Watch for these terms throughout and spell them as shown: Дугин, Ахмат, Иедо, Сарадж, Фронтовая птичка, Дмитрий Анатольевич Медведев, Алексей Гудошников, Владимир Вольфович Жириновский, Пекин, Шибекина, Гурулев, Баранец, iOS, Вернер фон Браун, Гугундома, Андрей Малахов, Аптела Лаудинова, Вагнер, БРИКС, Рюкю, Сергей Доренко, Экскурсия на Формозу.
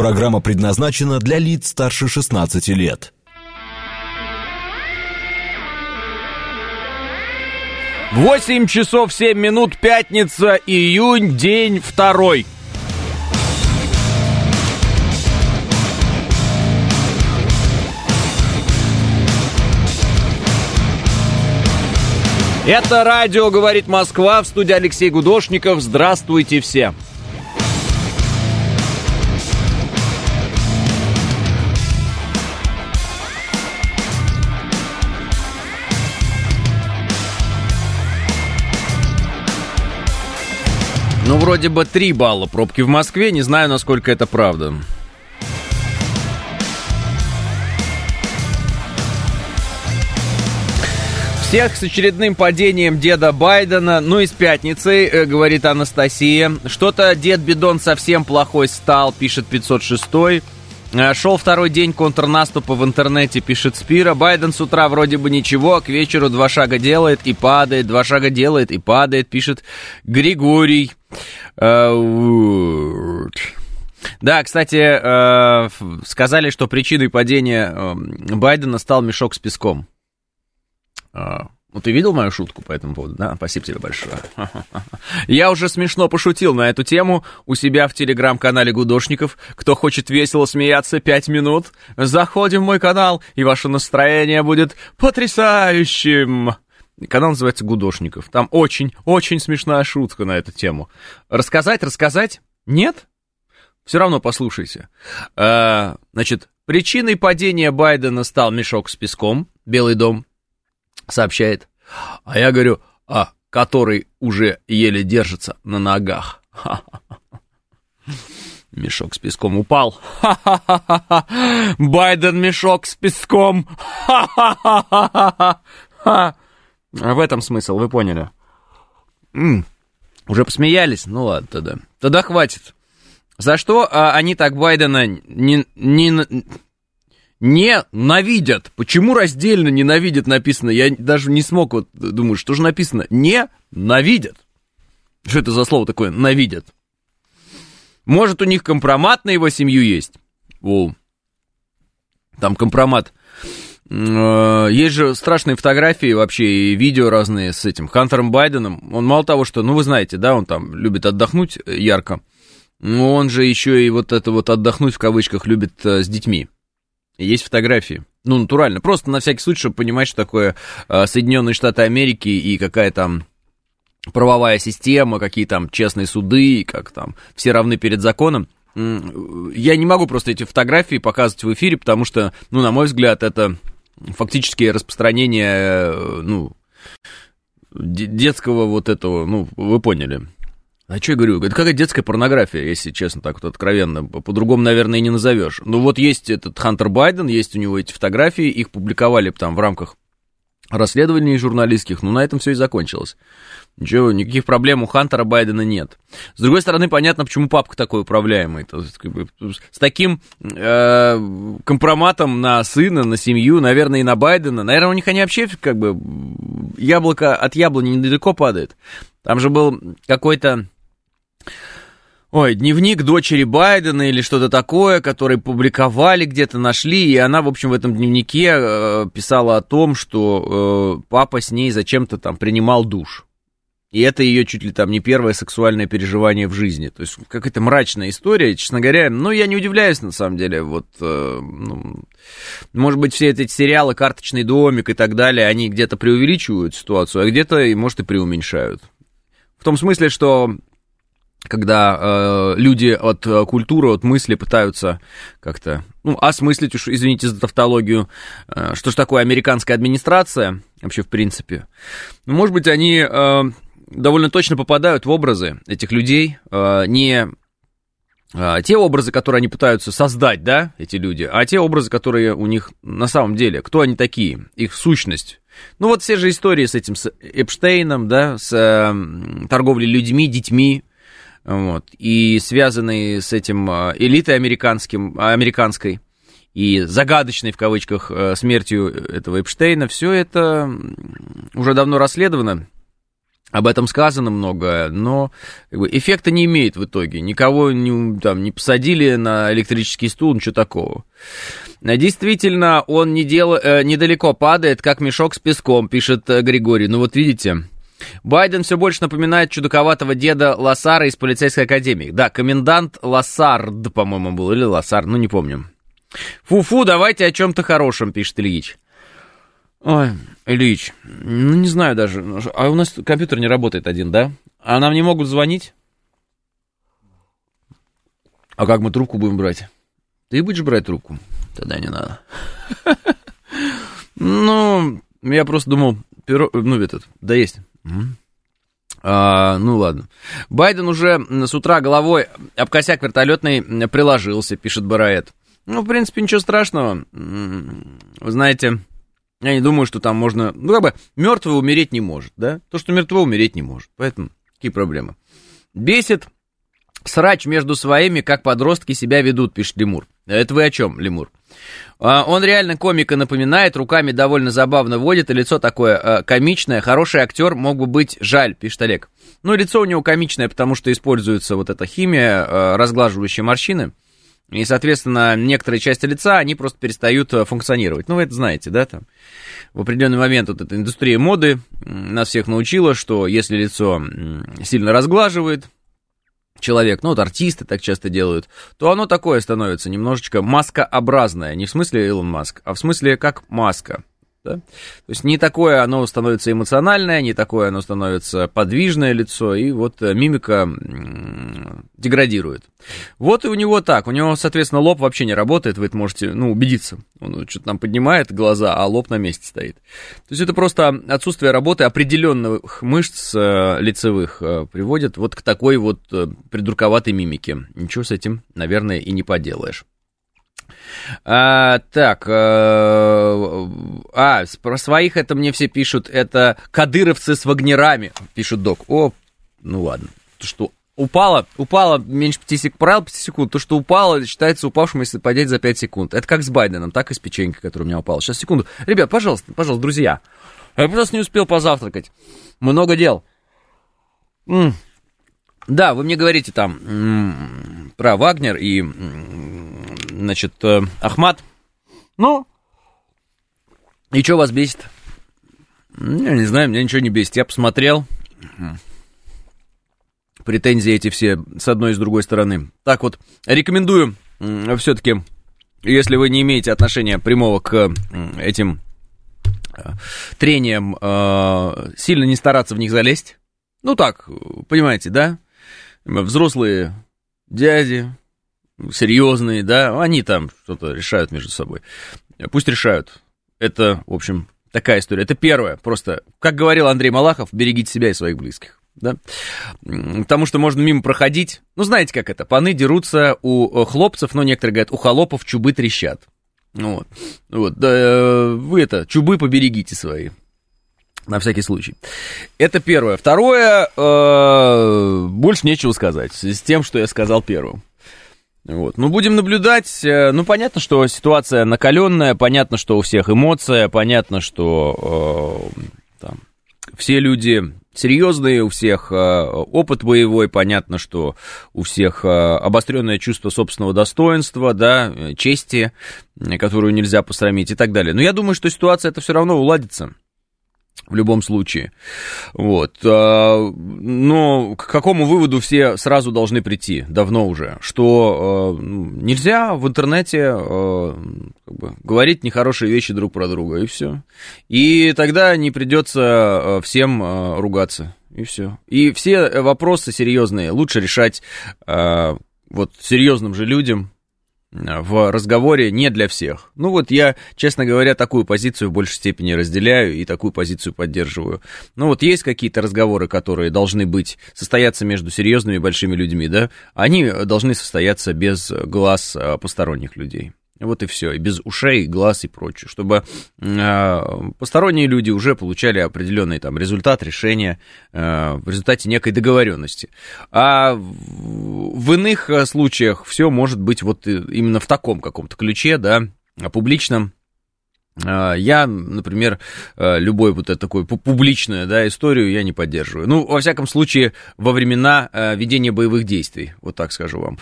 Программа предназначена для лиц старше 16 лет. Восемь часов 7 минут, пятница, июнь, день второй. Это радио «Говорит Москва», в студии Алексей Гудошников. Здравствуйте все. Ну, вроде бы 3 балла пробки в Москве, не знаю, насколько это правда. Всех с очередным падением деда Байдена, ну и с пятницей, говорит Анастасия. Что-то дед Бидон совсем плохой стал, пишет 506-й. Шел второй день контрнаступа в интернете, пишет Спира. Байден с утра вроде бы ничего, а к вечеру 2 шага делает и падает, 2 шага делает и падает, пишет Григорий. Да, кстати, сказали, что причиной падения Байдена стал мешок с песком. Ну, ты видел мою шутку по этому поводу, да? Спасибо тебе большое. Я уже смешно пошутил на эту тему у себя в телеграм-канале Гудошников. Кто хочет весело смеяться 5 минут, заходим в мой канал, и ваше настроение будет потрясающим. Канал называется Гудошников. Там очень-очень смешная шутка на эту тему. Рассказать? Нет? Все равно послушайте. Значит, причиной падения Байдена стал мешок с песком, Белый дом сообщает. А я говорю, который уже еле держится на ногах. Мешок с песком упал. Байден мешок с песком. В этом смысл, вы поняли. Уже посмеялись? Ну ладно, тогда. Тогда хватит. За что они так Байдена ненавидят. Почему раздельно ненавидят написано? Я даже не смог, вот, думаю, что же написано? Ненавидят. Что это за слово такое, навидят? Может, у них компромат на его семью есть? Воу. Там компромат. Есть же страшные фотографии вообще и видео разные с этим Хантером Байденом. Он мало того, что, ну, вы знаете, да, он там любит отдохнуть ярко. Но он же еще и вот это вот отдохнуть в кавычках любит с детьми. Есть фотографии. Ну, натурально. Просто на всякий случай, чтобы понимать, что такое Соединенные Штаты Америки и какая там правовая система, какие там честные суды, как там все равны перед законом. Я не могу просто эти фотографии показывать в эфире, потому что, ну, на мой взгляд, это фактически распространение, ну, детского вот этого, ну, вы поняли. А что я говорю? Это какая детская порнография, если честно, так вот откровенно. По-другому, наверное, и не назовешь. Ну вот есть этот Хантер Байден, есть у него эти фотографии, их публиковали там в рамках расследований журналистских, но на этом все и закончилось. Ничего, никаких проблем у Хантера Байдена нет. С другой стороны, понятно, почему папка такой управляемый. С таким компроматом на сына, на семью, наверное, и на Байдена. Наверное, у них они вообще как бы яблоко от яблони недалеко падает. Там же был какой-то... дневник дочери Байдена или что-то такое, который публиковали, где-то нашли, и она, в общем, в этом дневнике писала о том, что папа с ней зачем-то там принимал душ. И это ее чуть ли там не первое сексуальное переживание в жизни. То есть какая-то мрачная история, честно говоря. Ну, я не удивляюсь, на самом деле. Вот, может быть, все эти сериалы «Карточный домик» и так далее, они где-то преувеличивают ситуацию, а где-то, может, и преуменьшают. В том смысле, что... Когда люди от культуры, от мысли пытаются как-то, ну, осмыслить, уж извините за тавтологию, что же такое американская администрация вообще в принципе. Ну, может быть, они довольно точно попадают в образы этих людей, не те образы, которые они пытаются создать, да, эти люди, а те образы, которые у них на самом деле, кто они такие, их сущность. Ну, вот все же истории с этим, с Эпштейном, да, с торговлей людьми, детьми. Вот. И связанные с этим элитой американской и загадочной, в кавычках, смертью этого Эпштейна, все это уже давно расследовано. Об этом сказано много, но эффекта не имеет в итоге. Никого не посадили на электрический стул, ничего такого. Действительно, он недалеко падает, как мешок с песком, пишет Григорий. Ну вот видите, Байден все больше напоминает чудаковатого деда Лассара из полицейской академии. Да, комендант Лассард, по-моему, был, или Лассар, не помню. Фу-фу, давайте о чем-то хорошем, пишет Ильич. Ой, Ильич, не знаю даже. А у нас компьютер не работает один, да? А нам не могут звонить? А как мы трубку будем брать? Ты будешь брать трубку? Тогда не надо. Ну, я просто думал, да есть. Ну, ладно. Байден уже с утра головой об косяк вертолетный приложился, пишет Бараэт. Ну, в принципе, ничего страшного. Вы знаете... Я не думаю, что там можно... Ну, как бы, мертвый умереть не может, да? То, что мертвый умереть не может. Поэтому какие проблемы? Бесит срач между своими, как подростки себя ведут, пишет Лемур. Это вы о чем, Лемур? Он реально комика напоминает, руками довольно забавно водит, и лицо такое комичное. Хороший актер, мог бы быть жаль, пишет Олег. Ну, лицо у него комичное, потому что используется вот эта химия, разглаживающая морщины. И, соответственно, некоторые части лица, они просто перестают функционировать. Ну, вы это знаете, да, там. В определенный момент вот эта индустрия моды нас всех научила, что если лицо сильно разглаживает человек, ну, вот артисты так часто делают, то оно такое становится, немножечко маскообразное. Не в смысле Илон Маск, а в смысле как маска. Да? То есть не такое оно становится эмоциональное, не такое оно становится подвижное лицо, и вот мимика деградирует. Вот и у него так, у него, соответственно, лоб вообще не работает, вы это можете, убедиться. Он что-то там поднимает глаза, а лоб на месте стоит. То есть это просто отсутствие работы определенных мышц лицевых приводит вот к такой вот придурковатой мимике. Ничего с этим, наверное, и не поделаешь. Про своих это мне все пишут. Это кадыровцы с вагнерами, пишет док. Ну ладно. То, что упало меньше 5 секунд. То, что упало, считается упавшим, если поднять за 5 секунд. Это как с Байденом, так и с печенькой, которая у меня упала. Сейчас, секунду. Ребят, пожалуйста, друзья. Я просто не успел позавтракать. Много дел. Да, вы мне говорите там про Вагнер и... Значит, Ахмат. Ну, и что вас бесит? Я не знаю, меня ничего не бесит. Я посмотрел. Претензии эти все с одной и с другой стороны. Так вот, рекомендую все-таки, если вы не имеете отношения прямого к этим трениям, сильно не стараться в них залезть. Ну так, понимаете, да? Взрослые дяди... серьезные, да, они там что-то решают между собой. Пусть решают. Это, в общем, такая история. Это первое. Просто, как говорил Андрей Малахов, берегите себя и своих близких. Да? Потому что можно мимо проходить. Ну, знаете, как это? Паны дерутся у хлопцев, но некоторые говорят, у холопов чубы трещат. Вот. Да, вы это, чубы поберегите свои. На всякий случай. Это первое. Второе, больше нечего сказать с тем, что я сказал первым. Вот. Ну, будем наблюдать. Ну, понятно, что ситуация накаленная, понятно, что у всех эмоция, понятно, что там, все люди серьезные, у всех опыт боевой, понятно, что у всех обостренное чувство собственного достоинства, да, чести, которую нельзя посрамить и так далее. Но я думаю, что ситуация-то все равно уладится. В любом случае. Вот. Но к какому выводу все сразу должны прийти, давно уже, что нельзя в интернете как бы говорить нехорошие вещи друг про друга, и все. И тогда не придется всем ругаться, и все. И все вопросы серьезные лучше решать вот серьезным же людям в разговоре не для всех. Ну вот я, честно говоря, такую позицию в большей степени разделяю и такую позицию поддерживаю. Ну вот есть какие-то разговоры, которые должны быть, состояться между серьезными и большими людьми, да? Они должны состояться без глаз посторонних людей. Вот и все, и без ушей, глаз и прочее, чтобы посторонние люди уже получали определенный там результат решения в результате некой договоренности. А в иных случаях все может быть вот именно в таком каком-то ключе, да, публичном, Я, например, любой вот эту такую публичную, да, историю я не поддерживаю. Ну, во всяком случае, во времена ведения боевых действий, вот так скажу вам.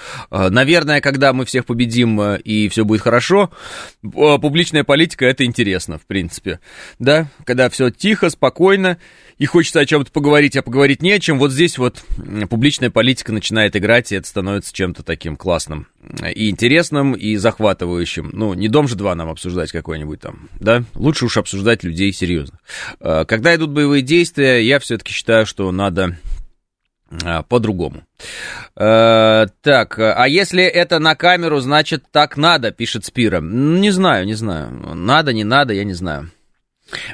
Наверное, когда мы всех победим и все будет хорошо, публичная политика — это интересно, в принципе, да, когда все тихо, спокойно, и хочется о чем-то поговорить, а поговорить не о чем, вот здесь вот публичная политика начинает играть, и это становится чем-то таким классным и интересным, и захватывающим. Ну, не «Дом же 2» нам обсуждать какой-нибудь там, да? Лучше уж обсуждать людей серьезно. Когда идут боевые действия, я все-таки считаю, что надо по-другому. Так, а если это на камеру, значит, так надо, пишет Спира. Не знаю. Надо, не надо, я не знаю.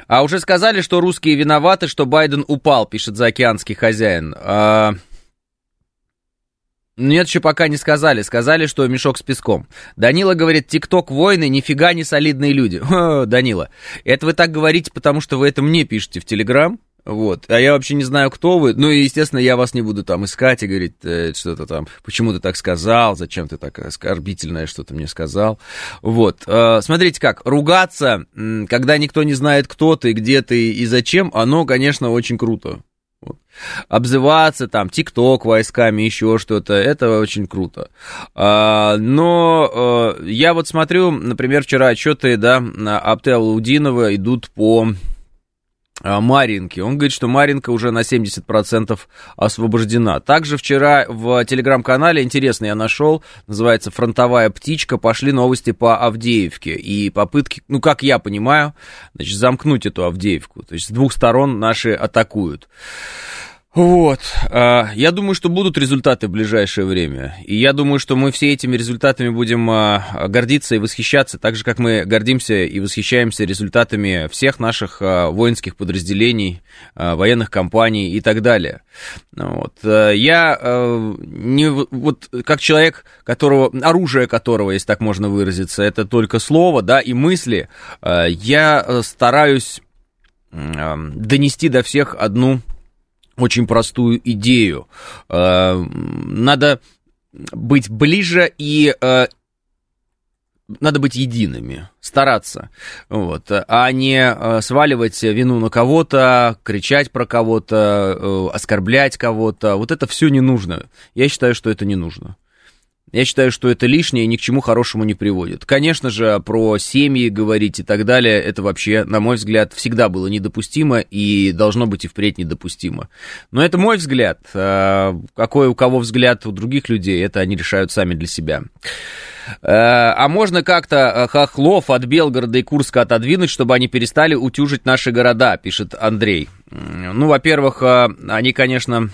А уже сказали, что русские виноваты, что Байден упал, пишет заокеанский хозяин. Нет, еще пока не сказали. Сказали, что мешок с песком. Данила говорит, ТикТок войны, нифига не солидные люди. О, Данила, это вы так говорите, потому что вы это мне пишете в Телеграм. Вот, а я вообще не знаю, кто вы. Ну, и, естественно, я вас не буду там искать и говорить что-то там, почему ты так сказал, зачем ты так оскорбительное что-то мне сказал. Вот, смотрите как, ругаться, когда никто не знает, кто ты, где ты и зачем, оно, конечно, очень круто. Вот. Обзываться там ТикТок войсками, еще что-то, это очень круто. Но я вот смотрю, например, вчера отчеты, да, Аптела Лаудинова идут по Марьинки. Он говорит, что Марьинка уже на 70% освобождена. Также вчера в телеграм-канале, интересно, я нашел, называется «Фронтовая птичка», пошли новости по Авдеевке и попытки, ну, как я понимаю, значит, замкнуть эту Авдеевку. То есть с двух сторон наши атакуют. Вот. Я думаю, что будут результаты в ближайшее время. И я думаю, что мы все этими результатами будем гордиться и восхищаться, так же, как мы гордимся и восхищаемся результатами всех наших воинских подразделений, военных компаний и так далее. Вот. Я не... Вот как человек, которого... Оружие которого, если так можно выразиться, это только слово, да, и мысли, я стараюсь донести до всех одну... очень простую идею. Надо быть ближе и надо быть едиными, стараться, вот, а не сваливать вину на кого-то, кричать про кого-то, оскорблять кого-то. Вот это все не нужно. Я считаю, что это не нужно. Я считаю, что это лишнее и ни к чему хорошему не приводит. Конечно же, про семьи говорить и так далее, это вообще, на мой взгляд, всегда было недопустимо и должно быть и впредь недопустимо. Но это мой взгляд. Какой у кого взгляд у других людей, это они решают сами для себя. А можно как-то хохлов от Белгорода и Курска отодвинуть, чтобы они перестали утюжить наши города, пишет Андрей. Ну, во-первых, они, конечно...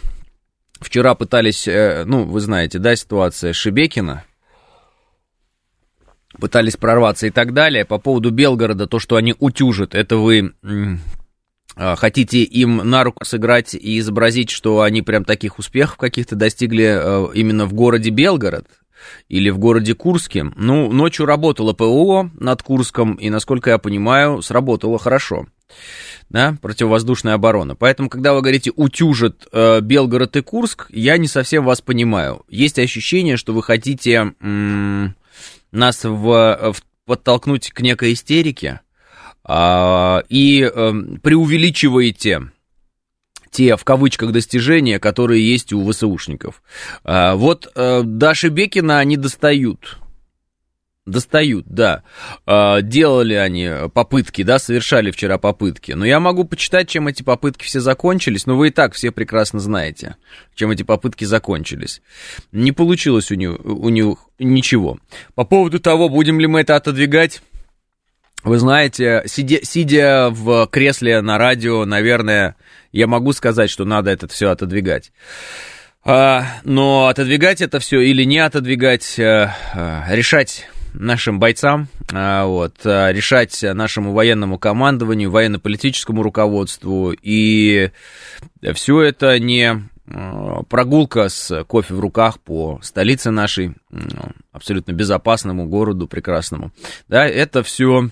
Вчера пытались, ну, вы знаете, да, ситуация Шибекина, пытались прорваться и так далее. По поводу Белгорода, то, что они утюжат, это вы хотите им на руку сыграть и изобразить, что они прям таких успехов каких-то достигли именно в городе Белгород или в городе Курске. Ну, ночью работало ПВО над Курском, и, насколько я понимаю, сработало хорошо. Да, противовоздушная оборона. Поэтому, когда вы говорите «утюжат Белгород и Курск», я не совсем вас понимаю. Есть ощущение, что вы хотите нас подтолкнуть к некой истерике и преувеличиваете те, в кавычках, достижения, которые есть у ВСУшников. Вот до Шибекина они достают. Достают, да. Делали они попытки, да, совершали вчера попытки. Но я могу почитать, чем эти попытки все закончились. Но вы и так все прекрасно знаете, чем эти попытки закончились. Не получилось у них ничего. По поводу того, будем ли мы это отодвигать, вы знаете, сидя в кресле на радио, наверное, я могу сказать, что надо это все отодвигать. Но отодвигать это все или не отодвигать, решать... нашим бойцам, вот, решать нашему военному командованию, военно-политическому руководству. И все это не прогулка с кофе в руках по столице нашей, абсолютно безопасному городу, прекрасному. Да, это все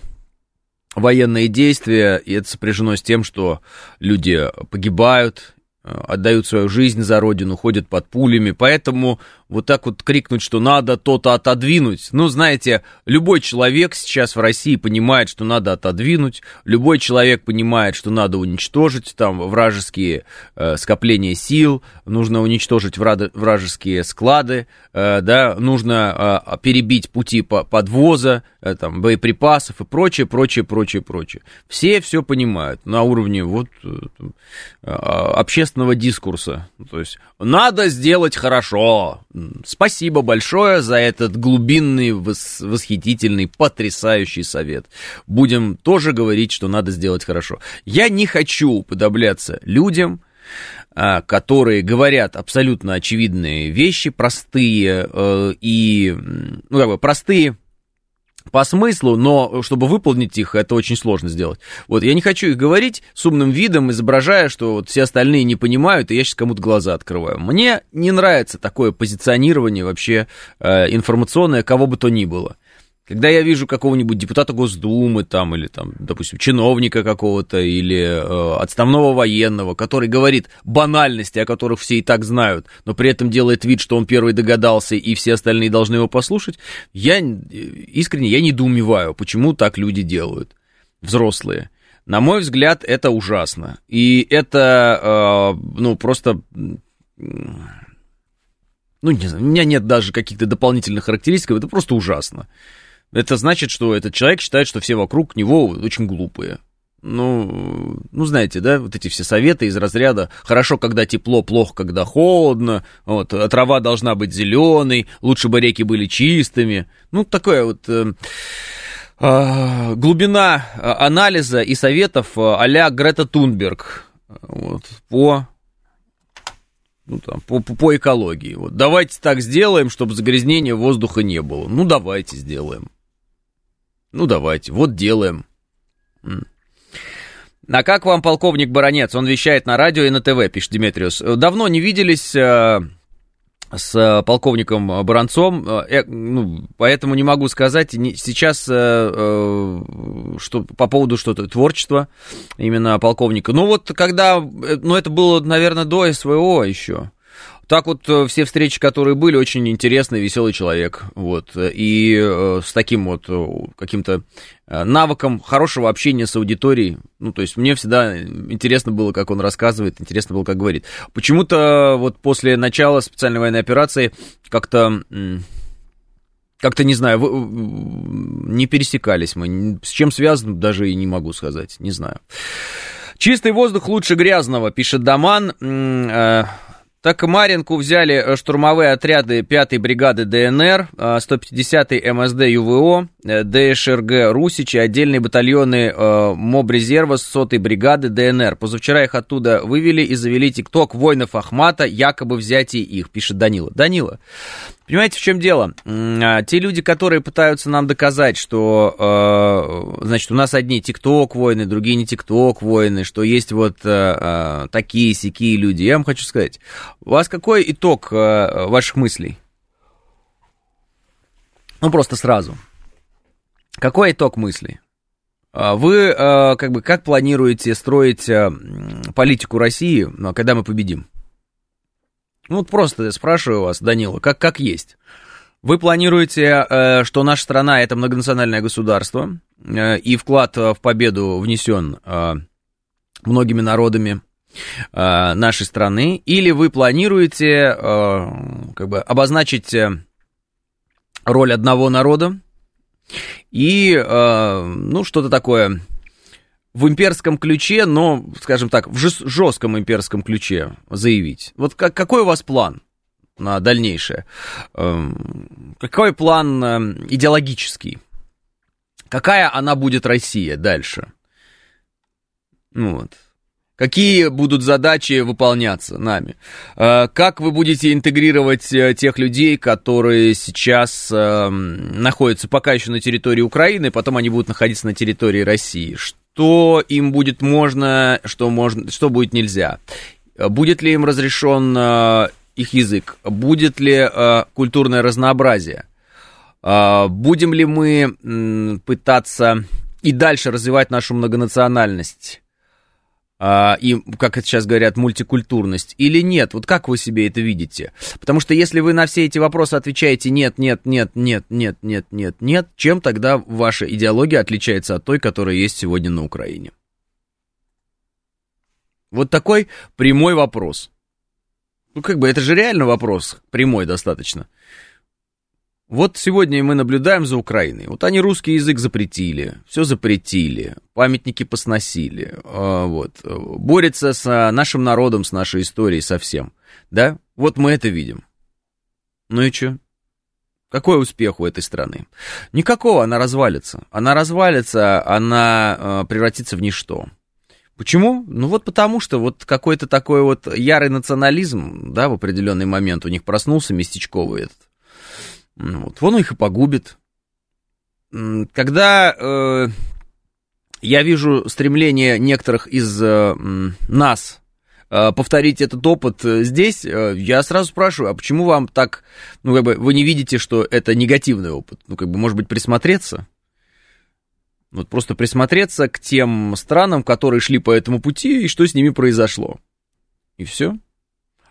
военные действия, и это сопряжено с тем, что люди погибают, отдают свою жизнь за родину, ходят под пулями. Поэтому вот так вот крикнуть, что надо то-то отодвинуть. Ну, знаете, любой человек сейчас в России понимает, что надо отодвинуть, любой человек понимает, что надо уничтожить там вражеские скопления сил, нужно уничтожить вражеские склады, да, нужно перебить пути подвоза, там, боеприпасов и прочее, прочее, прочее, прочее. Все понимают на уровне вот общественного дискурса. То есть надо сделать хорошо. Спасибо большое за этот глубинный, восхитительный, потрясающий совет. Будем тоже говорить, что надо сделать хорошо. Я не хочу уподобляться людям, которые говорят абсолютно очевидные вещи, простые и, ну, как бы простые по смыслу, но чтобы выполнить их, это очень сложно сделать. Вот, я не хочу их говорить с умным видом, изображая, что вот все остальные не понимают, и я сейчас кому-то глаза открываю. Мне не нравится такое позиционирование вообще информационное, кого бы то ни было. Когда я вижу какого-нибудь депутата Госдумы, там, или, там, допустим, чиновника какого-то, или отставного военного, который говорит банальности, о которых все и так знают, но при этом делает вид, что он первый догадался, и все остальные должны его послушать, я искренне недоумеваю, почему так люди делают, взрослые. На мой взгляд, это ужасно. И это, ну, просто... Ну, не знаю, у меня нет даже каких-то дополнительных характеристик, это просто ужасно. Это значит, что этот человек считает, что все вокруг него очень глупые. Ну, знаете, да, вот эти все советы из разряда «хорошо, когда тепло, плохо, когда холодно», вот, «трава должна быть зеленой», «лучше бы реки были чистыми». Ну, такое вот... глубина анализа и советов а-ля Грета Тунберг вот, по экологии. Вот. Давайте так сделаем, чтобы загрязнения воздуха не было. Ну, давайте сделаем. Ну, давайте. Вот делаем. А как вам полковник Баранец? Он вещает на радио и на ТВ, пишет Димитриус. Давно не виделись с полковником Баранцом, поэтому не могу сказать сейчас, что по поводу что-то творчества именно полковника. Ну вот когда, это было, наверное, до СВО еще. Так вот все встречи, которые были, очень интересный, веселый человек, вот, и с таким вот каким-то навыком хорошего общения с аудиторией, ну, то есть мне всегда интересно было, как он рассказывает, интересно было, как говорит. Почему-то вот после начала специальной военной операции как-то, не знаю, не пересекались мы, с чем связано, даже и не могу сказать, не знаю. «Чистый воздух лучше грязного», пишет Даман. Так, Маринку взяли штурмовые отряды 5-й бригады ДНР, 150-й МСД ЮВО, ДШРГ Русичи, отдельные батальоны МОБ-резерва 100-й бригады ДНР. Позавчера их оттуда вывели и завели тикток воинов Ахмата, якобы взятие их, пишет Данила. Данила, понимаете, в чем дело? Те люди, которые пытаются нам доказать, что, значит, у нас одни тикток воины, другие не тикток воины, что есть вот такие-сякие люди, я вам хочу сказать... У вас какой итог ваших мыслей? Ну, просто сразу. Какой итог мыслей? Вы, как планируете строить политику России, когда мы победим? Ну, вот просто спрашиваю вас, Данила, как есть. Вы планируете, что наша страна – это многонациональное государство, и вклад в победу внесен многими народами нашей страны, или вы планируете обозначить роль одного народа и, что-то такое в имперском ключе, но, скажем так, в жестком имперском ключе заявить. Вот какой у вас план на дальнейшее? Какой план идеологический? Какая она будет, Россия, дальше? Вот. Какие будут задачи выполняться нами? Как вы будете интегрировать тех людей, которые сейчас находятся пока еще на территории Украины, потом они будут находиться на территории России? Что им будет можно, что будет нельзя? Будет ли им разрешен их язык? Будет ли культурное разнообразие? Будем ли мы пытаться и дальше развивать нашу многонациональность? и, как это сейчас говорят, мультикультурность, или нет? Вот как вы себе это видите? Потому что если вы на все эти вопросы отвечаете нет, чем тогда ваша идеология отличается от той, которая есть сегодня на Украине? Вот такой прямой вопрос. Ну, как бы, это же реально вопрос, прямой достаточно. Вот сегодня мы наблюдаем за Украиной. Вот они русский язык запретили, все запретили, памятники посносили, вот. Борются с нашим народом, с нашей историей, со всем, да? Вот мы это видим. Ну и что? Какой успех у этой страны? Никакого, она развалится. Она развалится, она превратится в ничто. Почему? Ну вот потому что вот какой-то такой вот ярый национализм, да, в определенный момент у них проснулся местечковый этот. Вот, он их и погубит. Когда я вижу стремление некоторых из нас повторить этот опыт здесь, я сразу спрашиваю, а почему вам так, ну как бы вы не видите, что это негативный опыт? Ну как бы, может быть, присмотреться? Вот просто присмотреться к тем странам, которые шли по этому пути, и что с ними произошло. И все.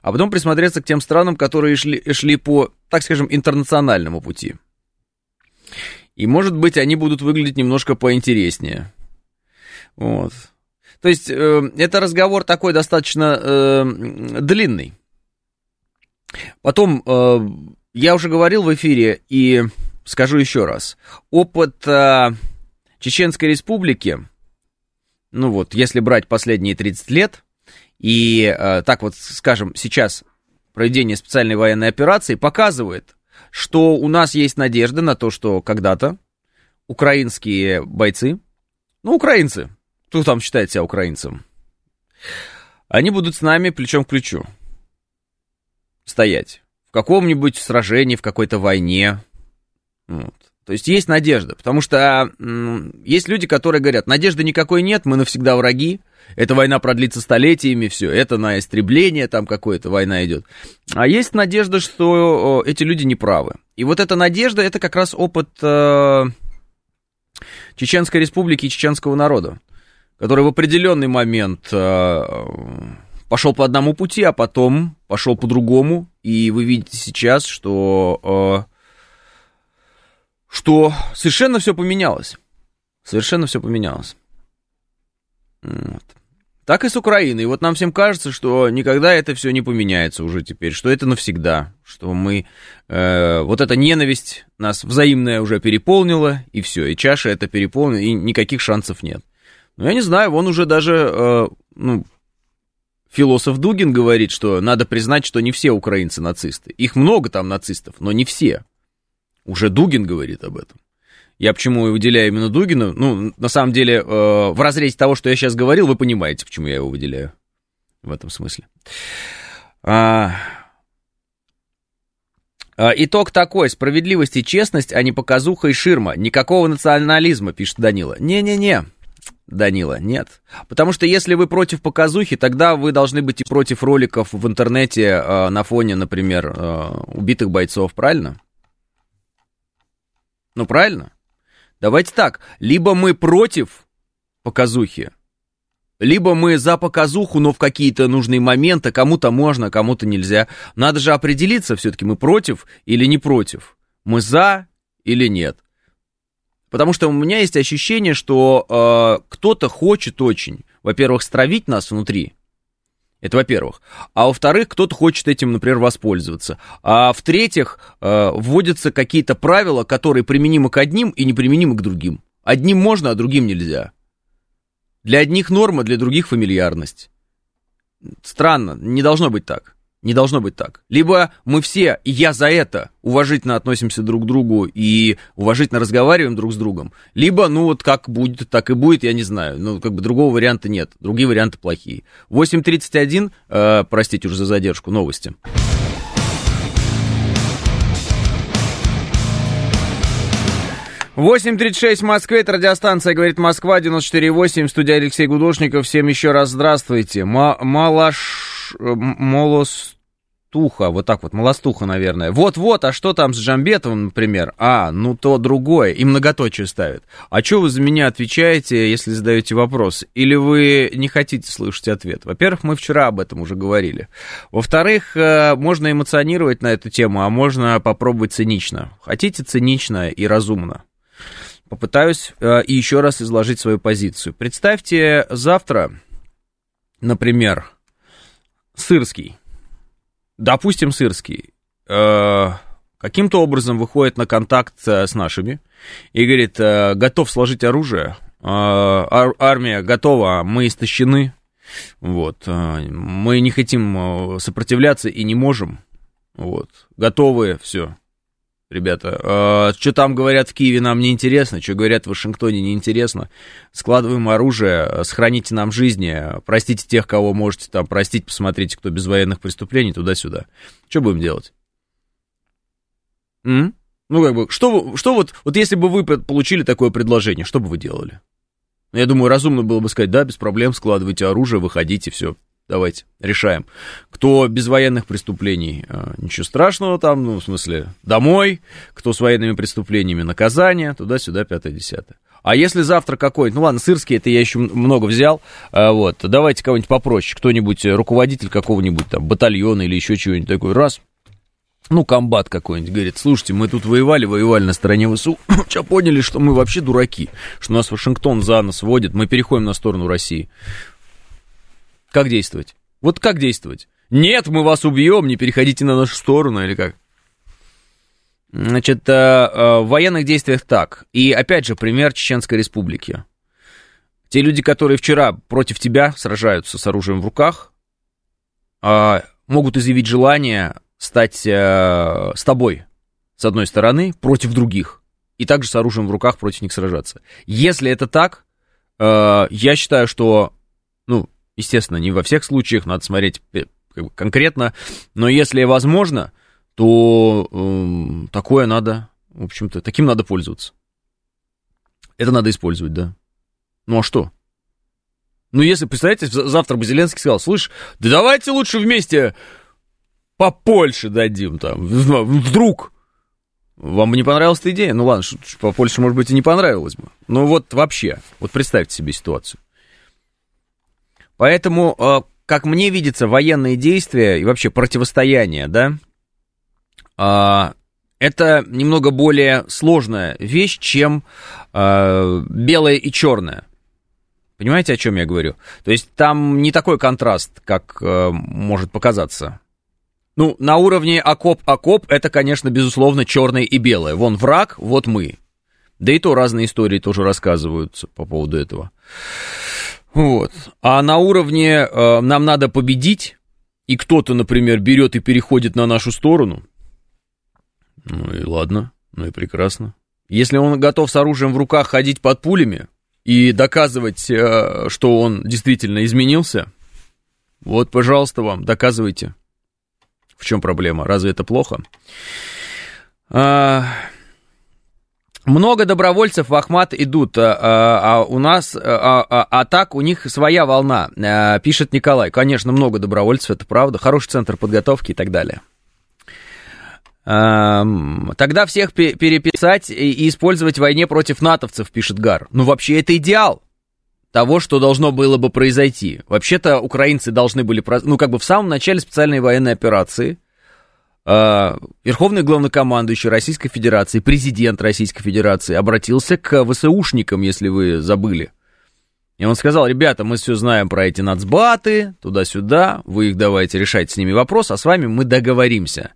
А потом присмотреться к тем странам, которые шли по, так скажем, интернациональному пути. И, может быть, они будут выглядеть немножко поинтереснее. Вот. То есть, это разговор такой достаточно длинный. Потом, я уже говорил в эфире, и скажу еще раз. Опыт... Чеченской республики, ну вот, если брать последние 30 лет, и так вот, скажем, сейчас проведение специальной военной операции показывает, что у нас есть надежда на то, что когда-то украинские бойцы, ну, украинцы, кто там считает себя украинцем, они будут с нами плечом к плечу стоять в каком-нибудь сражении, в какой-то войне, вот. То есть есть надежда, потому что есть люди, которые говорят, надежды никакой нет, мы навсегда враги, эта война продлится столетиями, все, это на истребление там какое-то война идет. А есть надежда, что эти люди не правы. И вот эта надежда, это как раз опыт Чеченской республики и чеченского народа, который в определенный момент пошел по одному пути, а потом пошел по другому, и вы видите сейчас, что... Что совершенно все поменялось. Совершенно все поменялось. Вот. Так и с Украиной. И вот нам всем кажется, что никогда это все не поменяется уже теперь. Что это навсегда. Что мы... вот эта ненависть нас взаимная уже переполнила. И все. И чаша это переполнена. И никаких шансов нет. Но я не знаю. Вон уже даже... философ Дугин говорит, что надо признать, что не все украинцы нацисты. Их много там нацистов, но не все. Уже Дугин говорит об этом. Я почему выделяю именно Дугина? Ну, на самом деле, в разрезе того, что я сейчас говорил, вы понимаете, почему я его выделяю в этом смысле. Итог такой. Справедливость и честность, а не показуха и ширма. Никакого национализма, пишет Данила. Не-не-не, Данила, нет. Потому что если вы против показухи, тогда вы должны быть и против роликов в интернете на фоне, например, убитых бойцов, правильно? Ну, правильно? Давайте так. Либо мы против показухи, либо мы за показуху, но в какие-то нужные моменты. Кому-то можно, кому-то нельзя. Надо же определиться, все-таки мы против или не против. Мы за или нет. Потому что у меня есть ощущение, что кто-то хочет очень, во-первых, стравить нас внутри. Это во-первых. А во-вторых, кто-то хочет этим, например, воспользоваться. А в-третьих, вводятся какие-то правила, которые применимы к одним и неприменимы к другим. Одним можно, а другим нельзя. Для одних норма, для других фамильярность. Странно, не должно быть так. Не должно быть так. Либо мы все, и я за это, уважительно относимся друг к другу и уважительно разговариваем друг с другом. Либо, ну вот как будет, так и будет, я не знаю. Ну, как бы другого варианта нет. Другие варианты плохие. 8:31, простите уже за задержку, новости. Восемь 36 в Москве, это радиостанция «Говорит Москва», 94.8, студия Алексей Гудошников. Всем еще раз здравствуйте. Малош... Молос... Туха, вот так вот, Малостуха, наверное. Вот-вот, а что там с Джамбетовым, например? А, ну то другое. И многоточие ставят. А что вы за меня отвечаете, если задаете вопрос? Или вы не хотите слышать ответ? Во-первых, мы вчера об этом уже говорили. Во-вторых, можно эмоционировать на эту тему, а можно попробовать цинично. Хотите цинично и разумно? Попытаюсь и еще раз изложить свою позицию. Представьте, завтра, например, Сырский. Допустим, Сырский каким-то образом выходит на контакт с нашими и говорит, готов сложить оружие, армия готова, мы истощены, вот, мы не хотим сопротивляться и не можем, вот, готовы, все, ребята, что там говорят в Киеве, нам неинтересно, что говорят в Вашингтоне, неинтересно, складываем оружие, сохраните нам жизни, простите тех, кого можете там простить, посмотрите, кто без военных преступлений, туда-сюда. Что будем делать? Ну, как бы, что вот если бы вы получили такое предложение, что бы вы делали? Я думаю, разумно было бы сказать, да, без проблем, складывайте оружие, выходите, все. Давайте, решаем. Кто без военных преступлений, ничего страшного там, ну, в смысле, домой. Кто с военными преступлениями, наказание, туда-сюда, 5-10. А если завтра какой-нибудь, ну, ладно, Сырский, это я еще много взял, вот, давайте кого-нибудь попроще, кто-нибудь, руководитель какого-нибудь там батальона или еще чего-нибудь такой, раз, ну, комбат какой-нибудь, говорит, слушайте, мы тут воевали на стороне ВСУ, сейчас поняли, что мы вообще дураки, что нас Вашингтон за нос водит, мы переходим на сторону России. Как действовать? Вот как действовать? Нет, мы вас убьем, не переходите на нашу сторону, или как? Значит, в военных действиях так. И опять же, пример Чеченской Республики. Те люди, которые вчера против тебя сражаются с оружием в руках, могут изъявить желание стать с тобой, с одной стороны, против других. И также с оружием в руках против них сражаться. Если это так, я считаю, что... ну, естественно, не во всех случаях, надо смотреть конкретно, но если возможно, то такое надо, в общем-то, таким надо пользоваться. Это надо использовать, да. Ну а что? Ну если, представляете, завтра бы Зеленский сказал, слышь, да давайте лучше вместе по Польше дадим там, вдруг. Вам бы не понравилась эта идея? Ну ладно, по Польше, может быть, и не понравилось бы. Ну вот вообще, вот представьте себе ситуацию. Поэтому, как мне видится, военные действия и вообще противостояние, да, это немного более сложная вещь, чем белое и черное. Понимаете, о чем я говорю? То есть там не такой контраст, как может показаться. Ну, на уровне окоп-окоп это, конечно, безусловно, черное и белое. Вон враг, вот мы. Да и то разные истории тоже рассказываются по поводу этого. Вот. А на уровне нам надо победить, и кто-то, например, берет и переходит на нашу сторону, ну и ладно, ну и прекрасно. Если он готов с оружием в руках ходить под пулями и доказывать, что он действительно изменился, вот, пожалуйста, вам, доказывайте. В чем проблема? Разве это плохо? Много добровольцев в Ахмат идут, а у нас, а так у них своя волна, пишет Николай. Конечно, много добровольцев, это правда, хороший центр подготовки и так далее. Тогда всех переписать и использовать в войне против натовцев, пишет Гар. Ну, вообще, это идеал того, что должно было бы произойти. Вообще-то, украинцы должны были, ну, как бы в самом начале специальной военной операции, верховный главнокомандующий Российской Федерации, президент Российской Федерации обратился к ВСУшникам, если вы забыли. И он сказал, ребята, мы все знаем про эти нацбаты, туда-сюда, вы их давайте решать с ними вопрос, а с вами мы договоримся.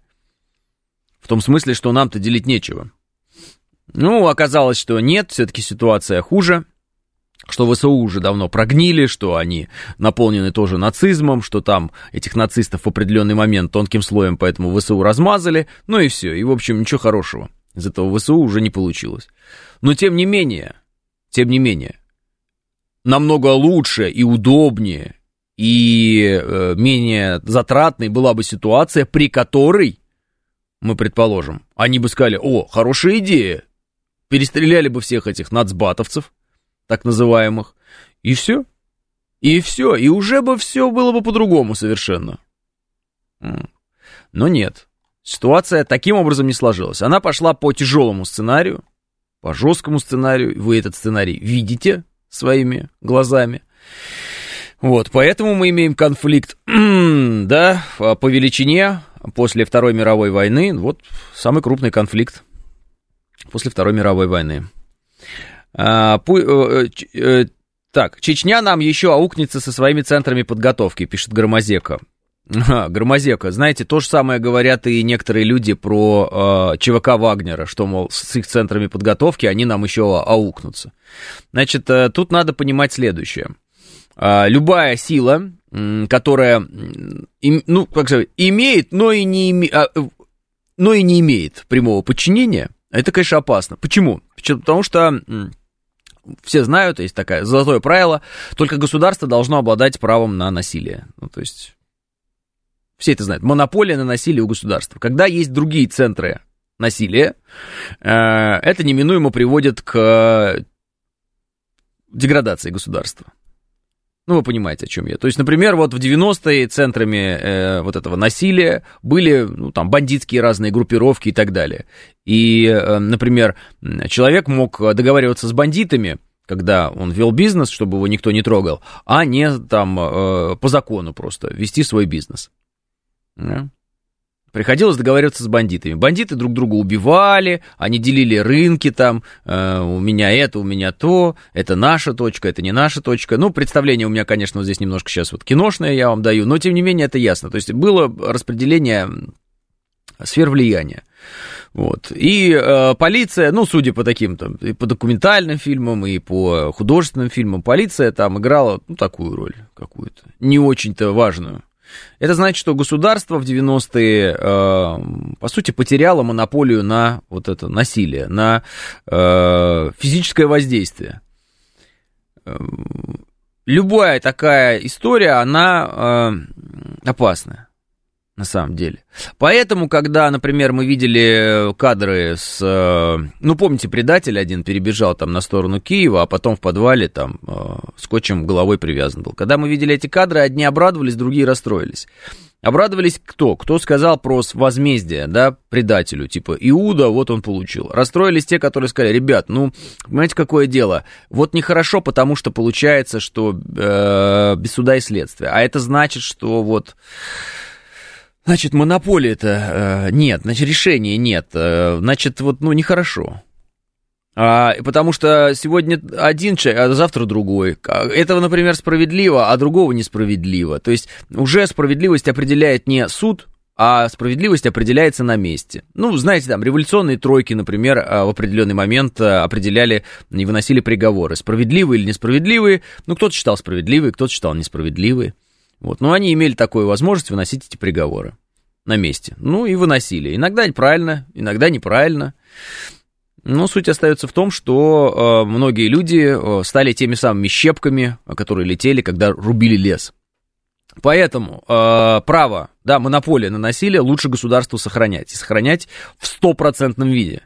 В том смысле, что нам-то делить нечего. Ну, оказалось, что нет, все-таки ситуация хуже. Что ВСУ уже давно прогнили, что они наполнены тоже нацизмом, что там этих нацистов в определенный момент тонким слоем, поэтому ВСУ размазали, ну и все. И, в общем, ничего хорошего из этого ВСУ уже не получилось. Но, тем не менее, намного лучше и удобнее, и менее затратной была бы ситуация, при которой, мы предположим, они бы сказали, о, хорошая идея, перестреляли бы всех этих нацбатовцев, так называемых, и все, и уже бы все было бы по-другому совершенно. Но нет, ситуация таким образом не сложилась. Она пошла по тяжелому сценарию, по жесткому сценарию. Вы этот сценарий видите своими глазами. Вот, поэтому мы имеем конфликт, да, по величине после Второй мировой войны. Вот самый крупный конфликт после Второй мировой войны. Так, Чечня нам еще аукнется со своими центрами подготовки, пишет Громозека. Громозека, знаете, то же самое говорят и некоторые люди про ЧВК Вагнера, что, мол, с их центрами подготовки они нам еще аукнутся. Значит, тут надо понимать следующее. Любая сила, которая, ну, как сказать, имеет, но и не имеет прямого подчинения, это, конечно, опасно. Почему? Потому что... Все знают, есть такое золотое правило, только государство должно обладать правом на насилие. Ну, то есть, все это знают. Монополия на насилие у государства. Когда есть другие центры насилия, это неминуемо приводит к деградации государства. Ну, вы понимаете, о чем я. То есть, например, вот в 90-е центрами вот этого насилия были, ну, там, бандитские разные группировки и так далее. И, например, человек мог договариваться с бандитами, когда он вел бизнес, чтобы его никто не трогал, а не, там, по закону просто вести свой бизнес. Yeah. Приходилось договариваться с бандитами. Бандиты друг друга убивали, они делили рынки там, у меня то, это наша точка, это не наша точка. Ну, представление у меня, конечно, вот здесь немножко сейчас вот киношное я вам даю, но, тем не менее, это ясно. То есть, было распределение сфер влияния. Вот. И полиция, ну, судя по таким там, и по документальным фильмам, и по художественным фильмам, полиция там играла, ну, такую роль какую-то, не очень-то важную. Это значит, что государство в 90-е, по сути, потеряло монополию на вот это насилие, на физическое воздействие. Любая такая история, она опасна, на самом деле. Поэтому, когда, например, мы видели кадры с... Ну, помните, предатель один перебежал там на сторону Киева, а потом в подвале там скотчем головой привязан был. Когда мы видели эти кадры, одни обрадовались, другие расстроились. Обрадовались кто? Кто сказал про возмездие, да, предателю, типа Иуда, вот он получил. Расстроились те, которые сказали, ребят, ну, понимаете, какое дело? Вот нехорошо, потому что получается, что без суда и следствия. А это значит, что вот... Значит, монополии-то нет, значит, решения нет, значит, вот, ну, нехорошо. Потому что сегодня один человек, а завтра другой. Этого, например, справедливо, а другого несправедливо. То есть уже справедливость определяет не суд, а справедливость определяется на месте. Ну, знаете, там, революционные тройки, например, в определенный момент определяли и выносили приговоры. Справедливые или несправедливые, ну, кто-то считал справедливые, кто-то считал несправедливые. Вот. Но они имели такую возможность выносить эти приговоры на месте. Ну, и выносили. Иногда правильно, иногда неправильно. Но суть остается в том, что многие люди стали теми самыми щепками, которые летели, когда рубили лес. Поэтому право, да, монополия на насилие лучше государству сохранять. И сохранять в 100% виде.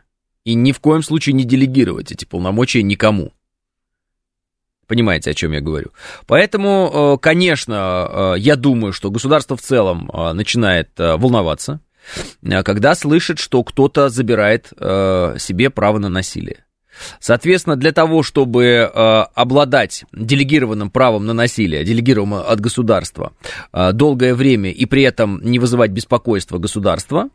И ни в коем случае не делегировать эти полномочия никому. Понимаете, о чем я говорю. Поэтому, конечно, я думаю, что государство в целом начинает волноваться, когда слышит, что кто-то забирает себе право на насилие. Соответственно, для того, чтобы обладать делегированным правом на насилие, делегированным от государства, долгое время и при этом не вызывать беспокойства государства,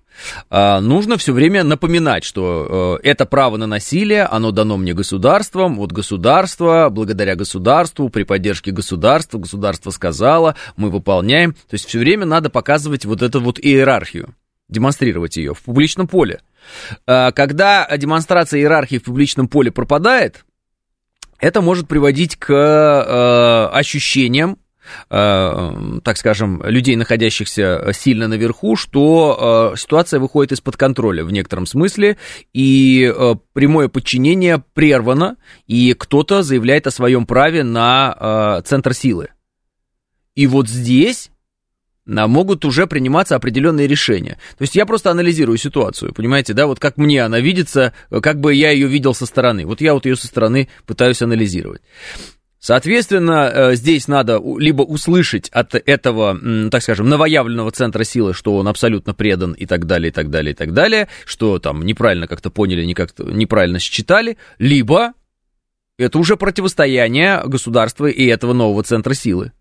нужно все время напоминать, что это право на насилие, оно дано мне государством, вот государство, благодаря государству, при поддержке государства, государство сказало, мы выполняем. То есть все время надо показывать вот эту вот иерархию, демонстрировать ее в публичном поле. Когда демонстрация иерархии в публичном поле пропадает, это может приводить к ощущениям, так скажем, людей, находящихся сильно наверху, что ситуация выходит из-под контроля в некотором смысле, и прямое подчинение прервано, и кто-то заявляет о своем праве на центр силы. И вот здесь... могут уже приниматься определенные решения. То есть я просто анализирую ситуацию, понимаете, да, вот как мне она видится, как бы я ее видел со стороны. Вот я вот ее со стороны пытаюсь анализировать. Соответственно, здесь надо либо услышать от этого, так скажем, новоявленного центра силы, что он абсолютно предан и так далее, и так далее, и так далее, что там неправильно как-то поняли, не как-то неправильно считали, либо это уже противостояние государства и этого нового центра силы.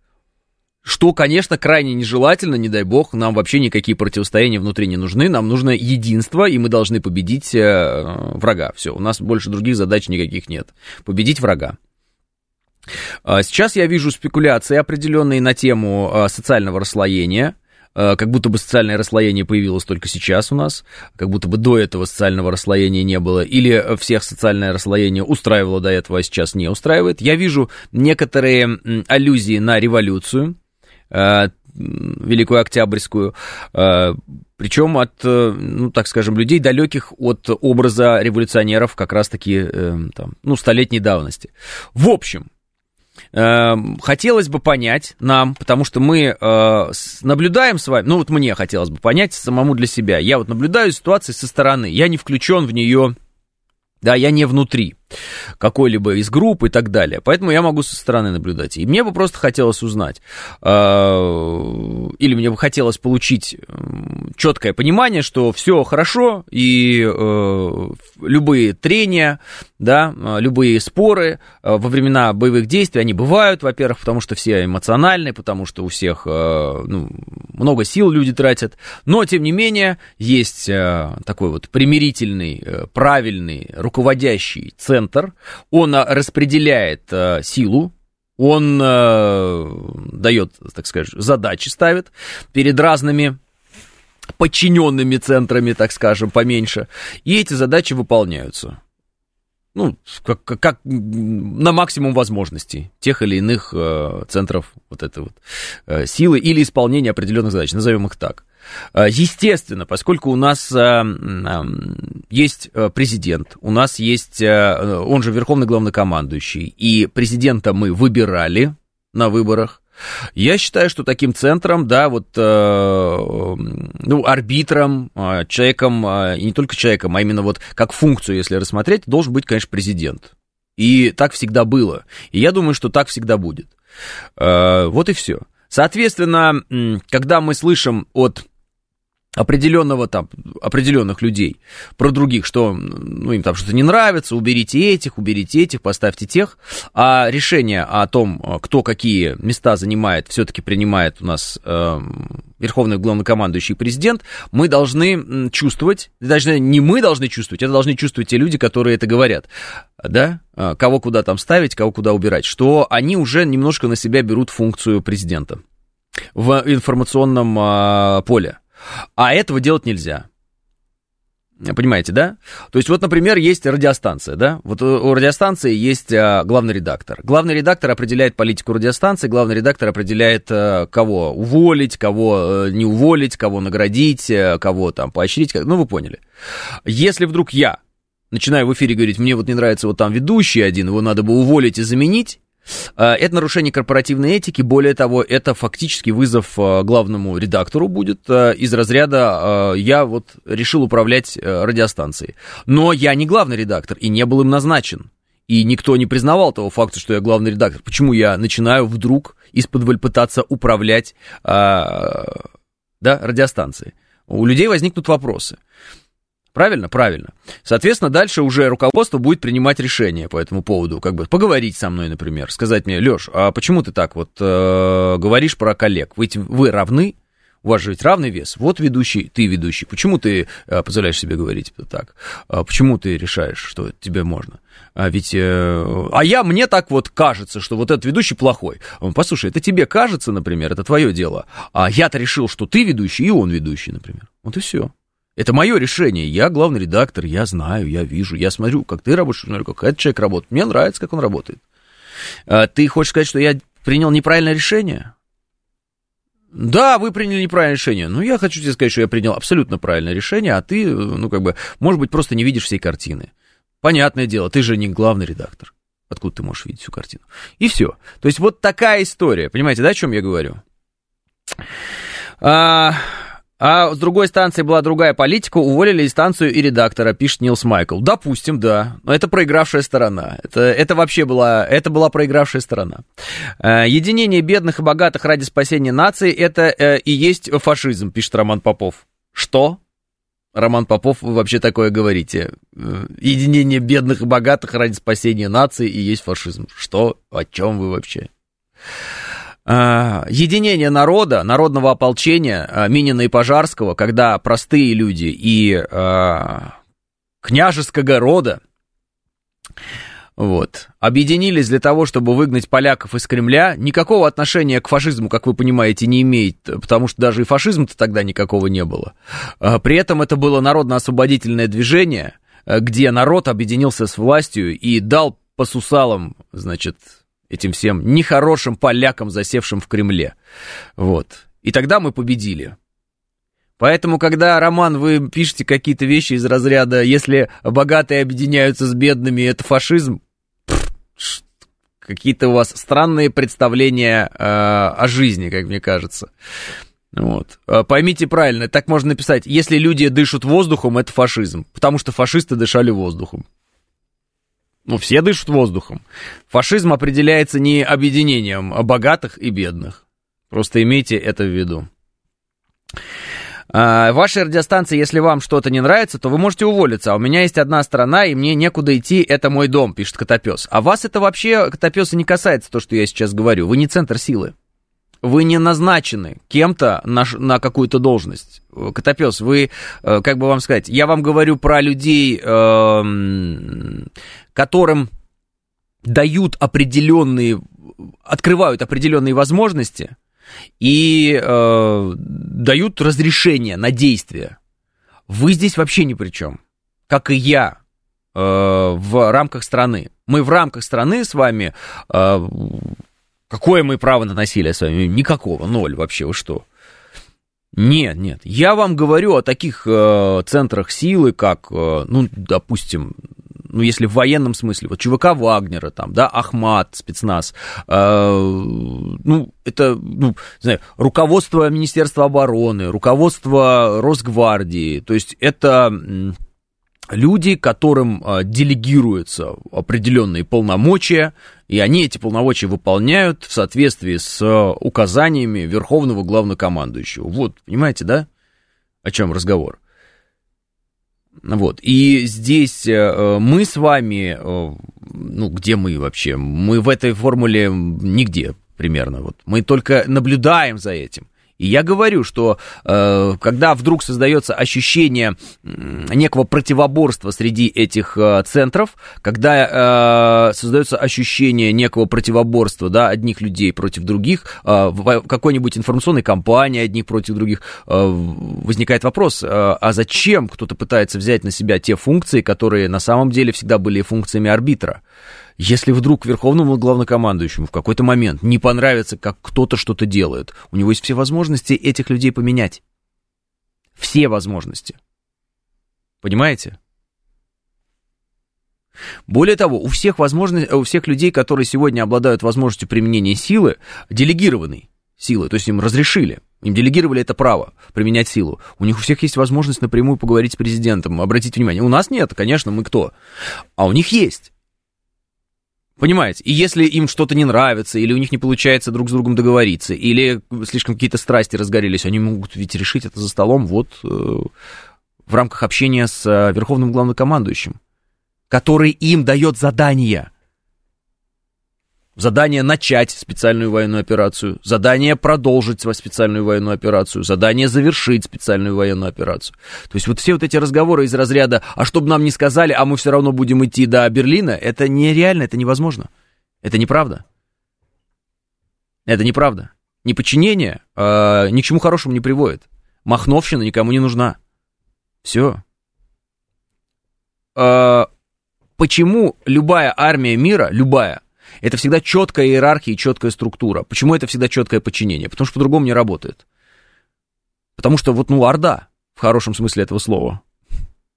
Что, конечно, крайне нежелательно, не дай бог, нам вообще никакие противостояния внутри не нужны, нам нужно единство, и мы должны победить врага. Все, у нас больше других задач никаких нет. Победить врага. Сейчас я вижу спекуляции определенные на тему социального расслоения, как будто бы социальное расслоение появилось только сейчас у нас, как будто бы до этого социального расслоения не было, или всех социальное расслоение устраивало до этого, а сейчас не устраивает. Я вижу некоторые аллюзии на революцию, Великую Октябрьскую, причем от, ну, так скажем, людей, далеких от образа революционеров как раз-таки, там, ну, столетней давности. В общем, хотелось бы понять нам, потому что мы наблюдаем с вами, ну, вот мне хотелось бы понять самому для себя. Я вот наблюдаю ситуацию со стороны, я не включен в нее, да, я не внутри какой-либо из групп и так далее. Поэтому я могу со стороны наблюдать. И мне бы просто хотелось узнать, или мне бы хотелось получить четкое понимание, что все хорошо, и любые трения, да, любые споры во времена боевых действий, они бывают, во-первых, потому что все эмоциональны, потому что у всех много сил люди тратят. Но, тем не менее, есть такой вот примирительный, правильный, руководящий центр, он распределяет силу, он дает, так скажем, задачи ставит перед разными подчиненными центрами, так скажем, поменьше, и эти задачи выполняются. Ну, как на максимум возможностей тех или иных центров вот этой вот силы или исполнения определенных задач, назовем их так. Естественно, поскольку у нас есть президент, у нас есть, он же верховный главнокомандующий, и президента мы выбирали на выборах, я считаю, что таким центром, да, вот, арбитром, человеком, и не только человеком, а именно вот как функцию, если рассмотреть, должен быть, конечно, президент. И так всегда было. И я думаю, что так всегда будет. Вот и все. Соответственно, когда мы слышим от определенных людей про других, что им там что-то не нравится, уберите этих, поставьте тех, а решение о том, кто какие места занимает, все-таки принимает у нас верховный главнокомандующий президент, мы должны чувствовать, даже не мы должны чувствовать, это должны чувствовать те люди, которые это говорят, да, кого куда там ставить, кого куда убирать, что они уже немножко на себя берут функцию президента в информационном поле. А этого делать нельзя. Понимаете, да? То есть, вот, например, есть радиостанция, да? Вот у радиостанции есть главный редактор. Главный редактор определяет политику радиостанции, главный редактор определяет, кого уволить, кого не уволить, кого наградить, кого там поощрить. Ну, вы поняли. Если вдруг я начинаю в эфире говорить, мне вот не нравится вот там ведущий один, его надо бы уволить и заменить, это нарушение корпоративной этики, более того, это фактически вызов главному редактору будет из разряда «я вот решил управлять радиостанцией». Но я не главный редактор и не был им назначен, и никто не признавал того факта, что я главный редактор. Почему я начинаю вдруг исподволь пытаться управлять радиостанцией? У людей возникнут вопросы. Правильно? Правильно. Соответственно, дальше уже руководство будет принимать решение по этому поводу, как бы поговорить со мной, например, сказать мне: Лёш, а почему ты так вот говоришь про коллег? Вы равны, у вас же ведь равный вес, вот ведущий, ты ведущий, почему ты позволяешь себе говорить так? Почему ты решаешь, что тебе можно? Мне так вот кажется, что вот этот ведущий плохой. Послушай, это тебе кажется, например, это твое дело, а я-то решил, что ты ведущий и он ведущий, например. Вот и все. Это мое решение, я главный редактор, я знаю, я вижу, я смотрю, как ты работаешь, смотрю, как этот человек работает, мне нравится, как он работает. Ты хочешь сказать, что я принял неправильное решение? Да, вы приняли неправильное решение, но я хочу тебе сказать, что я принял абсолютно правильное решение, а ты, может быть, просто не видишь всей картины. Понятное дело, ты же не главный редактор, откуда ты можешь видеть всю картину? И все. То есть вот такая история, понимаете, да, о чем я говорю? А с другой станции была другая политика, уволили и станцию, и редактора, пишет Нилс Майкл. Допустим, да. Но это проигравшая сторона. Это вообще была, это была проигравшая сторона. Единение бедных и богатых ради спасения нации, это и есть фашизм, пишет Роман Попов. Что? Роман Попов, вы вообще такое говорите? Единение бедных и богатых ради спасения нации и есть фашизм. Что? О чем вы вообще? Единение народа, народного ополчения Минина и Пожарского, когда простые люди и княжеского рода вот, объединились для того, чтобы выгнать поляков из Кремля, никакого отношения к фашизму, как вы понимаете, не имеет, потому что даже и фашизма-то тогда никакого не было. При этом это было народно-освободительное движение, где народ объединился с властью и дал по сусалам, значит, этим всем нехорошим полякам, засевшим в Кремле. Вот. И тогда мы победили. Поэтому, когда, Роман, вы пишете какие-то вещи из разряда «если богатые объединяются с бедными, это фашизм», какие-то у вас странные представления о жизни, как мне кажется. Вот. Поймите правильно, так можно написать: «если люди дышат воздухом, это фашизм», потому что фашисты дышали воздухом. Ну, все дышат воздухом. Фашизм определяется не объединением богатых и бедных. Просто имейте это в виду. Ваши радиостанции, если вам что-то не нравится, то вы можете уволиться. А у меня есть одна страна, и мне некуда идти, это мой дом, пишет Котопёс. А вас это вообще, Котопёс, и не касается, то, что я сейчас говорю. Вы не центр силы. Вы не назначены кем-то на какую-то должность. Котопёс, вы, как бы вам сказать, я вам говорю про людей, которым дают определенные, открывают определенные возможности и дают разрешение на действия. Вы здесь вообще ни при чем, как и я. В рамках страны. Мы в рамках страны с вами... Какое мы право на насилие с вами? Никакого, ноль вообще, вы что? Нет, нет, я вам говорю о таких центрах силы, как, ну, допустим, ну, если в военном смысле, вот ЧВК Вагнера, там, да, Ахмат, спецназ, ну, это, ну, не знаю, руководство Министерства обороны, руководство Росгвардии, то есть это... Люди, которым делегируются определенные полномочия, и они эти полномочия выполняют в соответствии с указаниями Верховного Главнокомандующего. Вот, понимаете, да, о чем разговор? Вот, и здесь мы с вами, ну, где мы вообще? Мы в этой формуле нигде примерно, вот. Мы только наблюдаем за этим. И я говорю, что когда вдруг создается ощущение некого противоборства среди этих центров, когда создается ощущение некого противоборства, да, одних людей против других, в какой-нибудь информационной кампании одних против других, возникает вопрос, а зачем кто-то пытается взять на себя те функции, которые на самом деле всегда были функциями арбитра? Если вдруг Верховному Главнокомандующему в какой-то момент не понравится, как кто-то что-то делает, у него есть все возможности этих людей поменять. Все возможности. Понимаете? Более того, у всех людей, которые сегодня обладают возможностью применения силы, делегированной силы, то есть им разрешили, им делегировали это право применять силу. У них у всех есть возможность напрямую поговорить с президентом. Обратите внимание, у нас нет, конечно, мы кто? А у них есть. Понимаете? И если им что-то не нравится, или у них не получается друг с другом договориться, или слишком какие-то страсти разгорелись, они могут ведь решить это за столом вот в рамках общения с Верховным Главнокомандующим, который им дает задание. Задание начать специальную военную операцию, задание продолжить специальную военную операцию, задание завершить специальную военную операцию. То есть вот все вот эти разговоры из разряда «а что бы нам ни сказали, а мы все равно будем идти до Берлина» — это нереально, это невозможно. Это неправда. Это неправда. Неподчинение ни к чему хорошему не приводит. Махновщина никому не нужна. Все. Почему любая армия мира, любая, это всегда четкая иерархия и четкая структура. Почему это всегда четкое подчинение? Потому что по-другому не работает. Потому что вот, ну, орда, в хорошем смысле этого слова.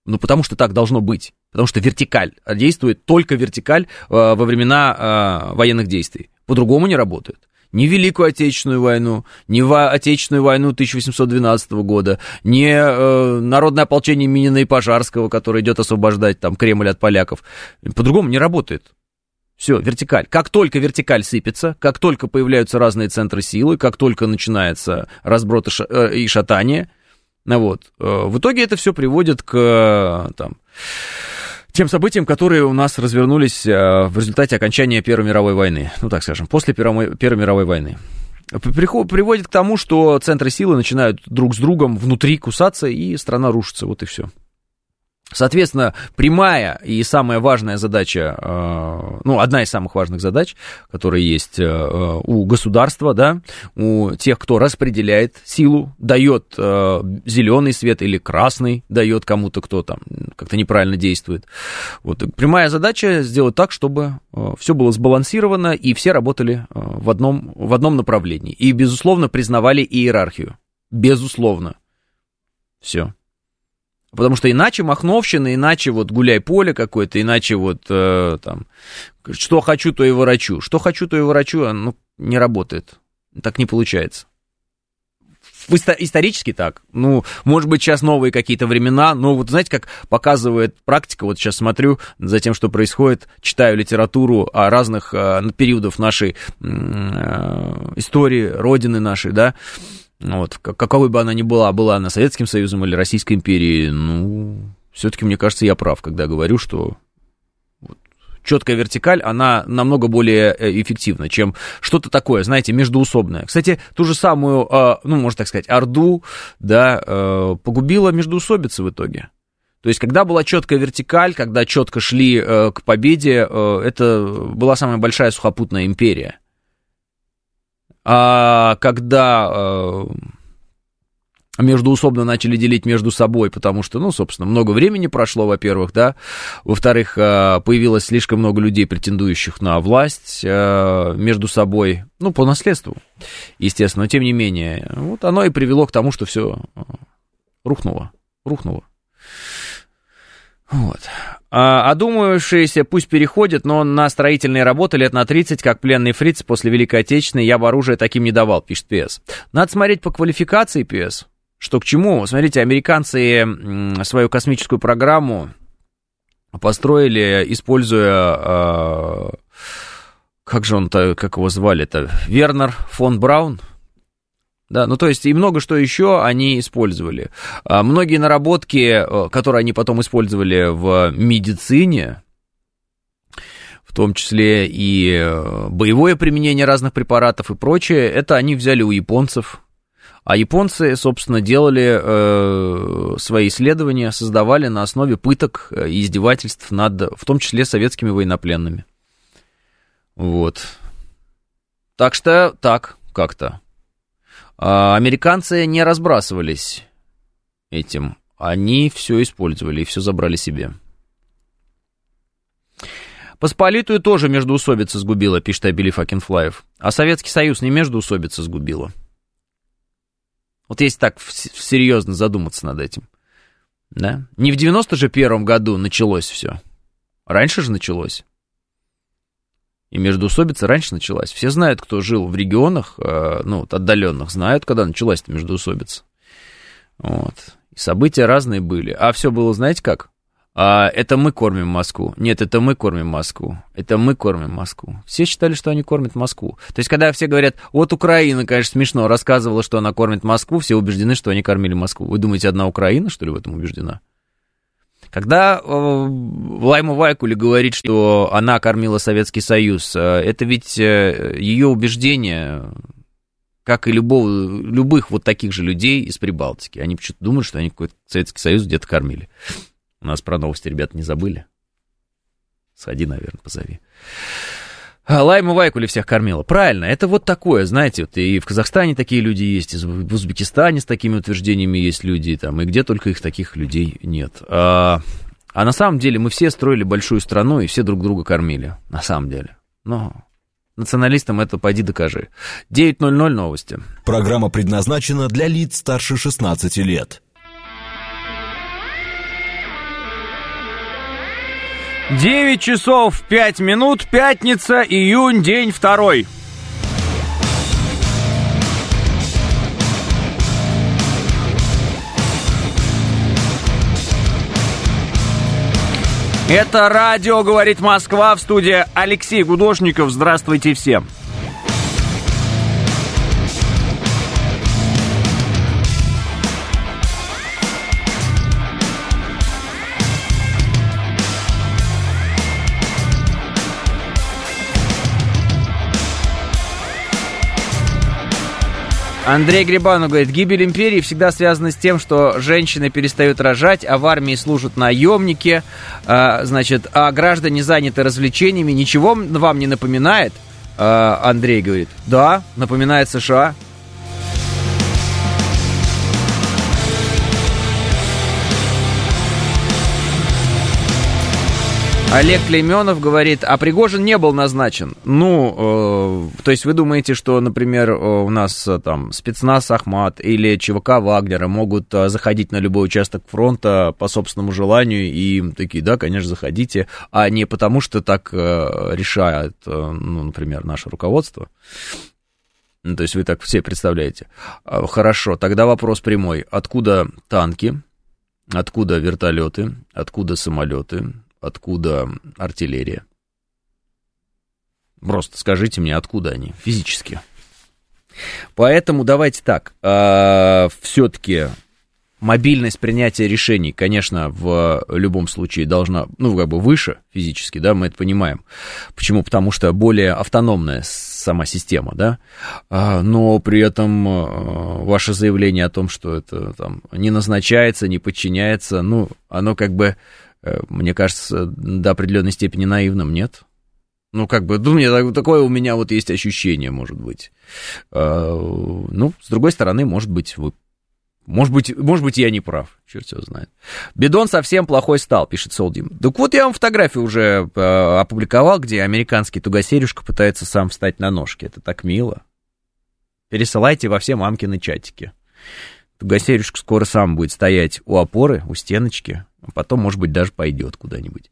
Ну, потому что так должно быть. Потому что вертикаль. Действует только вертикаль во времена военных действий. По-другому не работает. ни Великую Отечественную войну, ни Отечественную войну 1812 года, ни народное ополчение Минина и Пожарского, которое идет освобождать там Кремль от поляков. По-другому не работает. Все, вертикаль. Как только вертикаль сыпется, как только появляются разные центры силы, как только начинается разброд и шатание, вот, в итоге это все приводит к там, тем событиям, которые у нас развернулись в результате окончания Первой мировой войны. Ну, так скажем, после Первой мировой войны. Приводит к тому, что центры силы начинают друг с другом внутри кусаться, и страна рушится. Вот и все. Соответственно, прямая и самая важная задача, ну, одна из самых важных задач, которая есть у государства, да, у тех, кто распределяет силу, дает зеленый свет или красный, дает кому-то, кто там как-то неправильно действует. Вот. Прямая задача сделать так, чтобы все было сбалансировано и все работали в одном направлении. И, безусловно, признавали иерархию. Безусловно. Все. Потому что иначе махновщина, иначе вот гуляй-поле какое-то, иначе вот там, что хочу, то и ворочу. Что хочу, то и ворочу, ну, не работает. Так не получается. Исторически так. Ну, может быть, сейчас новые какие-то времена, но вот знаете, как показывает практика, вот сейчас смотрю за тем, что происходит, читаю литературу о разных периодах нашей истории, родины нашей, да, вот, каковой бы она ни была, была она Советским Союзом или Российской империей, ну, все-таки, мне кажется, я прав, когда говорю, что вот четкая вертикаль, она намного более эффективна, чем что-то такое, знаете, междоусобное. Кстати, ту же самую, ну, можно так сказать, Орду, да, погубила междоусобица в итоге. То есть, когда была четкая вертикаль, когда четко шли к победе, это была самая большая сухопутная империя. А когда междуусобно начали делить между собой, потому что, ну, собственно, много времени прошло, во-первых, да, во-вторых, появилось слишком много людей, претендующих на власть между собой, ну, по наследству, естественно, но тем не менее, вот оно и привело к тому, что все рухнуло. Вот. Одумавшиеся пусть переходят, но на строительные работы лет на 30, как пленный фриц после Великой Отечественной, я бы оружие таким не давал, пишет ПС. Надо смотреть по квалификации, ПС, что к чему. Смотрите, американцы свою космическую программу построили, используя, как его звали-то, Вернер фон Браун. Да, ну, то есть, и много что еще они использовали. Многие наработки, которые они потом использовали в медицине, в том числе и боевое применение разных препаратов и прочее, это они взяли у японцев. А японцы, собственно, делали свои исследования, создавали на основе пыток и издевательств над, в том числе, советскими военнопленными. Вот. Так что так как-то. Американцы не разбрасывались этим. Они все использовали и все забрали себе. Посполитую тоже междоусобица сгубила, пишет Абили Факинфлаев. А Советский Союз не междоусобица сгубила. Вот если так серьезно задуматься над этим. Да? Не в 91-м году началось все. Раньше же началось. И междоусобица раньше началась. Все знают, кто жил в регионах, ну, отдаленных, знают, когда началась эта междоусобица. Вот. И события разные были. А все было, знаете как? Это мы кормим Москву. Нет, это мы кормим Москву. Это мы кормим Москву. Все считали, что они кормят Москву. То есть, когда все говорят, вот Украина, конечно, смешно рассказывала, что она кормит Москву, все убеждены, что они кормили Москву. Вы думаете, одна Украина, что ли, в этом убеждена? Когда Лайма Вайкуле говорит, что она кормила Советский Союз, это ведь ее убеждение, как и любых вот таких же людей из Прибалтики. Они почему-то думают, что они какой-то Советский Союз где-то кормили. У нас про новости, ребята, не забыли? Сходи, наверное, позови. Лайма Вайкуле всех кормила. Правильно, это вот такое, знаете, вот и в Казахстане такие люди есть, и в Узбекистане с такими утверждениями есть люди, там, и где только их таких людей нет. А на самом деле мы все строили большую страну, и все друг друга кормили, на самом деле. Но националистам это пойди докажи. 9:00 новости. Программа предназначена для лиц старше 16 лет. 9:05, пятница, июнь, день 2. Это радио «Говорит Москва», в студии Алексей Гудошников. Здравствуйте всем. Андрей Грибанов говорит: гибель империи всегда связана с тем, что женщины перестают рожать, а в армии служат наемники, а граждане заняты развлечениями. Ничего вам не напоминает? Андрей говорит: да, напоминает США. Олег Клейменов говорит: а Пригожин не был назначен. Ну, то есть вы думаете, что, например, у нас там спецназ Ахмат или ЧВК Вагнера могут заходить на любой участок фронта по собственному желанию, и им такие: да, конечно, заходите, а не потому, что так решает, ну, например, наше руководство. Ну, то есть вы так все представляете. Хорошо, тогда вопрос прямой. Откуда танки? Откуда вертолеты? Откуда самолеты? Откуда артиллерия? Просто скажите мне, откуда они физически. Поэтому давайте так. Все-таки мобильность принятия решений, конечно, в любом случае должна, ну, как бы выше физически, да, мы это понимаем. Почему? Потому что более автономная сама система, да, но при этом ваше заявление о том, что это там не назначается, не подчиняется, ну, оно как бы... Мне кажется, до определенной степени наивным, нет? Ну, как бы, думаю, такое у меня вот есть ощущение, может быть. Ну, с другой стороны, может быть, вы... Может быть, я не прав, черт его знает. Бидон совсем плохой стал, пишет Солдим. Так вот, я вам фотографию уже опубликовал, где американский тугосережка пытается сам встать на ножки. Это так мило. Пересылайте во все мамкины чатики. Тугосережка скоро сам будет стоять у опоры, у стеночки. А потом, может быть, даже пойдет куда-нибудь.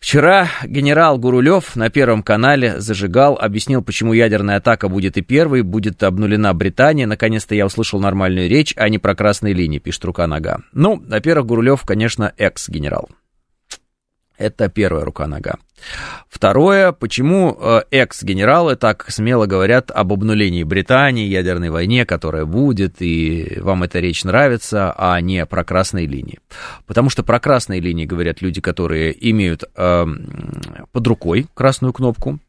Вчера генерал Гурулев на Первом канале зажигал, объяснил, почему ядерная атака будет и первой, будет обнулена Британия. Наконец-то я услышал нормальную речь, а не про красные линии, пишет рука-нога. Ну, во-первых, Гурулев, конечно, экс-генерал. Это первая рука-нога. Второе, почему экс-генералы так смело говорят об обнулении Британии, ядерной войне, которая будет, и вам эта речь нравится, а не про красные линии. Потому что про красные линии говорят люди, которые имеют под рукой красную кнопку,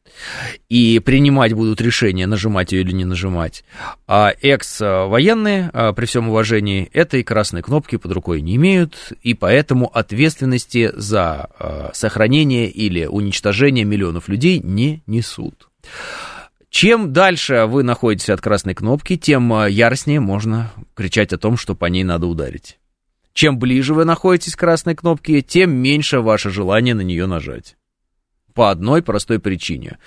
и принимать будут решение, нажимать ее или не нажимать. А экс-военные, при всем уважении, этой красной кнопки под рукой не имеют, и поэтому ответственности за сохранение или уничтожение миллионов людей не несут. Чем дальше вы находитесь от красной кнопки, тем яростнее можно кричать о том, что по ней надо ударить. Чем ближе вы находитесь к красной кнопке, тем меньше ваше желание на нее нажать. По одной простой причине.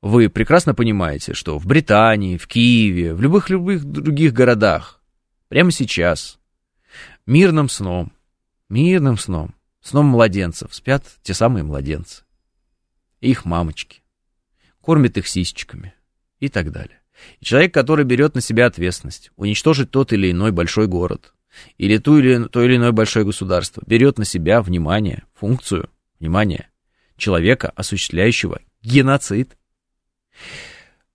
Вы прекрасно понимаете, что в Британии, в Киеве, в любых других городах прямо сейчас мирным сном, сном младенцев спят те самые младенцы. Их мамочки, кормят их сисечками и так далее. И человек, который берет на себя ответственность уничтожить тот или иной большой город или то или иное большое государство, берет на себя, внимание, функцию, внимание, человека, осуществляющего геноцид.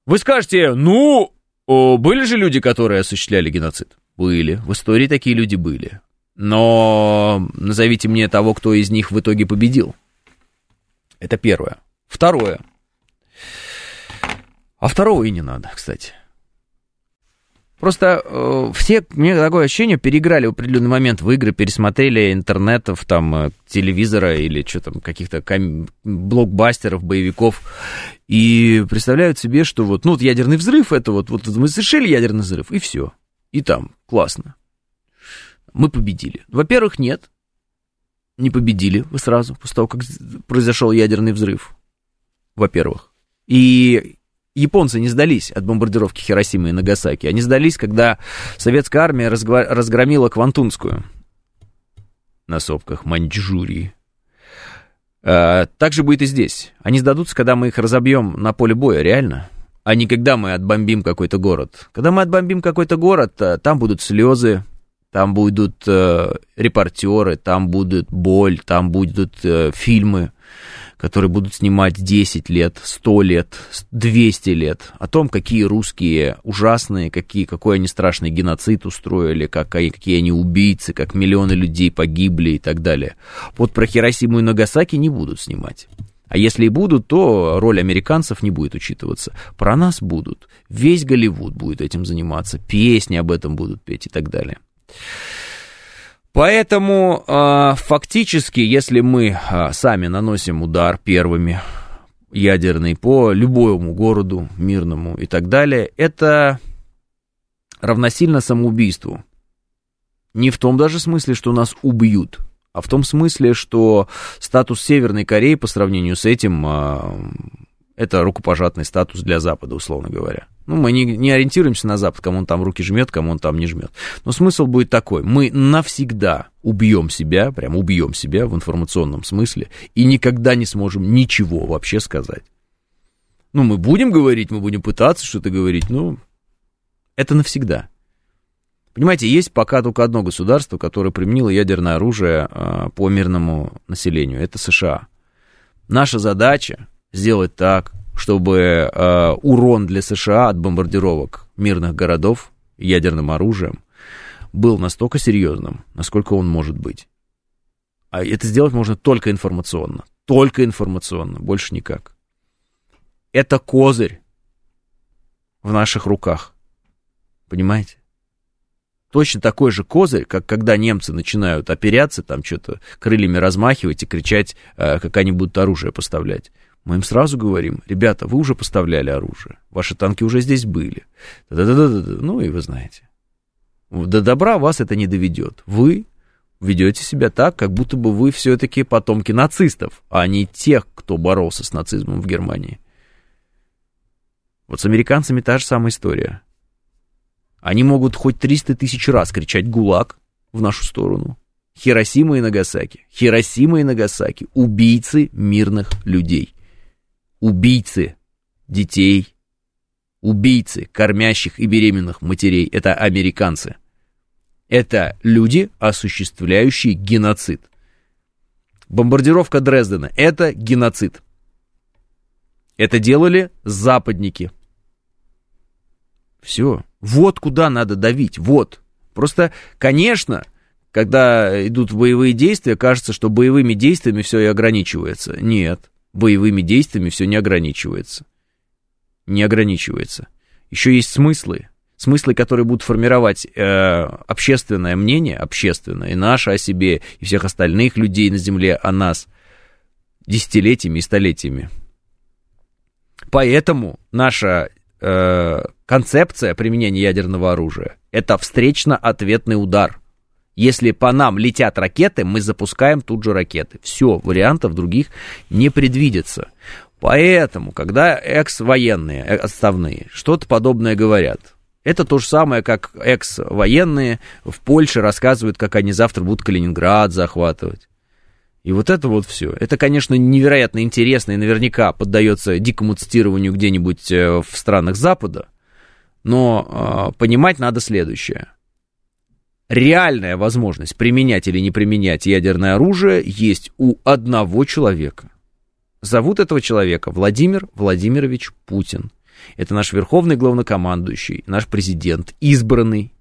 Вы скажете: ну, были же люди, которые осуществляли геноцид? Были, в истории такие люди были. Но назовите мне того, кто из них в итоге победил. Это первое. Второе. А второго и не надо, кстати. Просто все, мне такое ощущение, переиграли в определенный момент в игры, пересмотрели интернетов, там, телевизора или что там, каких-то блокбастеров, боевиков, и представляют себе, что вот, ну, вот ядерный взрыв, это вот мы совершили ядерный взрыв, и все. И там, классно. Мы победили. Во-первых, нет. Не победили вы сразу, после того, как произошел ядерный взрыв. Во-первых. И японцы не сдались от бомбардировки Хиросимы и Нагасаки. Они сдались, когда советская армия разгромила Квантунскую на сопках Маньчжурии. Так же будет и здесь. Они сдадутся, когда мы их разобьем на поле боя, реально. А не когда мы отбомбим какой-то город. Когда мы отбомбим какой-то город, там будут слезы, Там будут репортеры, там будет боль, там будут фильмы, которые будут снимать 10 лет, 100 лет, 200 лет о том, какие русские ужасные, какой они страшный геноцид устроили, какие они убийцы, как миллионы людей погибли и так далее. Вот про Хиросиму и Нагасаки не будут снимать. А если и будут, то роль американцев не будет учитываться. Про нас будут. Весь Голливуд будет этим заниматься, песни об этом будут петь и так далее. Поэтому фактически, если мы сами наносим удар первыми ядерный по любому городу, мирному и так далее, это равносильно самоубийству. Не в том даже смысле, что нас убьют, а в том смысле, что статус Северной Кореи по сравнению с этим это рукопожатный статус для Запада, условно говоря. Ну, мы не ориентируемся на Запад, кому он там руки жмет, кому он там не жмет. Но смысл будет такой. Мы навсегда убьем себя, прям убьем себя в информационном смысле, и никогда не сможем ничего вообще сказать. Ну, мы будем говорить, мы будем пытаться что-то говорить, но это навсегда. Понимаете, есть пока только одно государство, которое применило ядерное оружие по мирному населению. Это США. Наша задача сделать так, чтобы урон для США от бомбардировок мирных городов ядерным оружием был настолько серьезным, насколько он может быть. А это сделать можно только информационно. Только информационно, больше никак. Это козырь в наших руках. Понимаете? Точно такой же козырь, как когда немцы начинают оперяться, там что-то крыльями размахивать и кричать, как они будут оружие поставлять. Мы им сразу говорим: ребята, вы уже поставляли оружие, ваши танки уже здесь были. Ну и вы знаете. До добра вас это не доведет. Вы ведете себя так, как будто бы вы все-таки потомки нацистов, а не тех, кто боролся с нацизмом в Германии. Вот с американцами та же самая история. Они могут хоть 300 тысяч раз кричать «ГУЛАГ» в нашу сторону. Хиросима и Нагасаки. Хиросима и Нагасаки. Убийцы мирных людей. Убийцы детей, убийцы кормящих и беременных матерей — это американцы. Это люди, осуществляющие геноцид. Бомбардировка Дрездена — это геноцид. Это делали западники. Все. Вот куда надо давить, вот. Просто, конечно, когда идут боевые действия, кажется, что боевыми действиями все и ограничивается. Нет. Боевыми действиями все не ограничивается. Не ограничивается. Еще есть смыслы. Смыслы, которые будут формировать общественное мнение, общественное, и наше о себе, и всех остальных людей на земле, о нас десятилетиями и столетиями. Поэтому наша концепция применения ядерного оружия — это встречно-ответный удар. Если по нам летят ракеты, мы запускаем тут же ракеты. Все, вариантов других не предвидится. Поэтому, когда экс-военные, отставные, что-то подобное говорят, это то же самое, как экс-военные в Польше рассказывают, как они завтра будут Калининград захватывать. И вот это вот все. Это, конечно, невероятно интересно и наверняка поддается дикому цитированию где-нибудь в странах Запада, но понимать надо следующее. Реальная возможность применять или не применять ядерное оружие есть у одного человека. Зовут этого человека Владимир Владимирович Путин. Это наш верховный главнокомандующий, наш президент, избранный.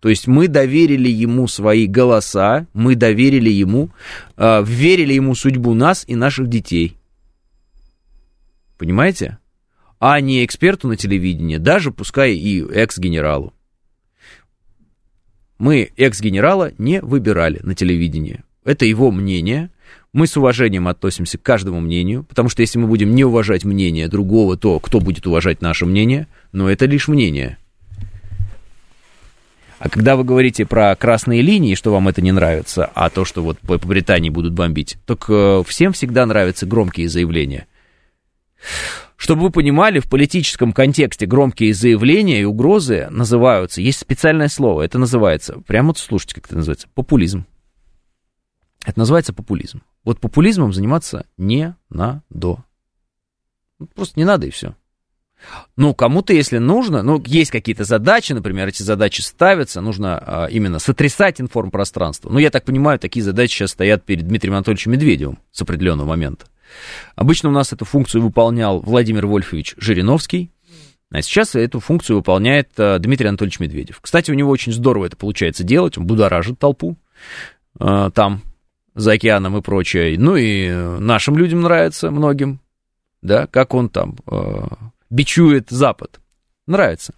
То есть мы доверили ему свои голоса, мы доверили ему, верили ему судьбу нас и наших детей. Понимаете? А не эксперту на телевидении, даже пускай и экс-генералу. Мы экс-генерала не выбирали на телевидении. Это его мнение. Мы с уважением относимся к каждому мнению, потому что если мы будем не уважать мнение другого, то кто будет уважать наше мнение? Но это лишь мнение. А когда вы говорите про красные линии, что вам это не нравится, а то, что вот по Британии будут бомбить, так всем всегда нравятся громкие заявления. Чтобы вы понимали, в политическом контексте громкие заявления и угрозы называются, есть специальное слово, это называется, прямо вот слушайте, как это называется, популизм. Это называется популизм. Вот популизмом заниматься не надо. Просто не надо и все. Ну, кому-то, если нужно, ну, есть какие-то задачи, например, эти задачи ставятся, нужно именно сотрясать информпространство. Ну, я так понимаю, такие задачи сейчас стоят перед Дмитрием Анатольевичем Медведевым с определенного момента. Обычно у нас эту функцию выполнял Владимир Вольфович Жириновский, а сейчас эту функцию выполняет Дмитрий Анатольевич Медведев. Кстати, у него очень здорово это получается делать, он будоражит толпу там, за океаном и прочее. Ну, и нашим людям нравится, многим, да, как он там... бичует Запад. Нравится.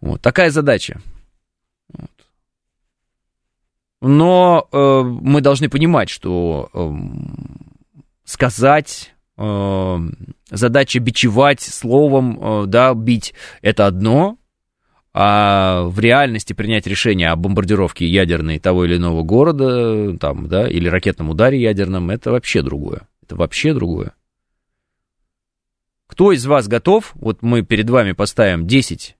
Вот такая задача. Вот. Но мы должны понимать, что сказать, задача бичевать словом, да, бить, это одно, а в реальности принять решение о бомбардировке ядерной того или иного города, там, да, или ракетном ударе ядерном, это вообще другое. Это вообще другое. Кто из вас готов? Вот мы перед вами поставим 10.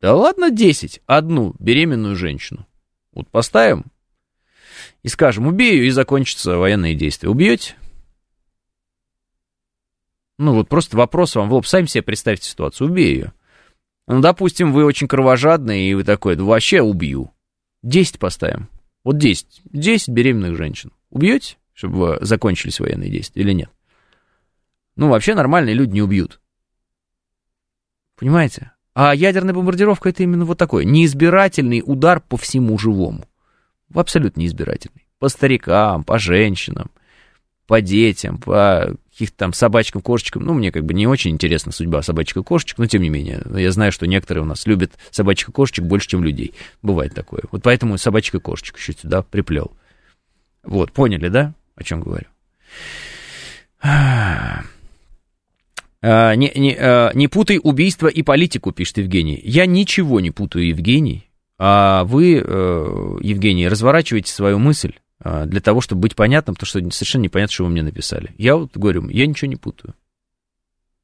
Да ладно 10. Одну беременную женщину. Вот поставим и скажем, убей ее, и закончатся военные действия. Убьете? Ну вот просто вопрос вам в лоб. Сами себе представьте ситуацию. Убей ее. Ну, допустим, вы очень кровожадные, и вы такой, да вообще убью. 10 поставим. Вот 10. 10 беременных женщин. Убьете, чтобы закончились военные действия или нет? Ну, вообще нормальные люди не убьют. Понимаете? А ядерная бомбардировка — это именно вот такой неизбирательный удар по всему живому. Абсолютно неизбирательный. По старикам, по женщинам, по детям, по каких-то там собачкам, кошечкам. Ну, мне как бы не очень интересна судьба собачек и кошечек, но тем не менее. Я знаю, что некоторые у нас любят собачек и кошечек больше, чем людей. Бывает такое. Вот поэтому собачек и кошечек еще сюда приплел. Вот, поняли, да, о чем говорю? Не путай убийство и политику, пишет Евгений. Я ничего не путаю, Евгений. А вы, Евгений, разворачиваете свою мысль для того, чтобы быть понятным, потому что совершенно непонятно, что вы мне написали. Я вот говорю, я ничего не путаю.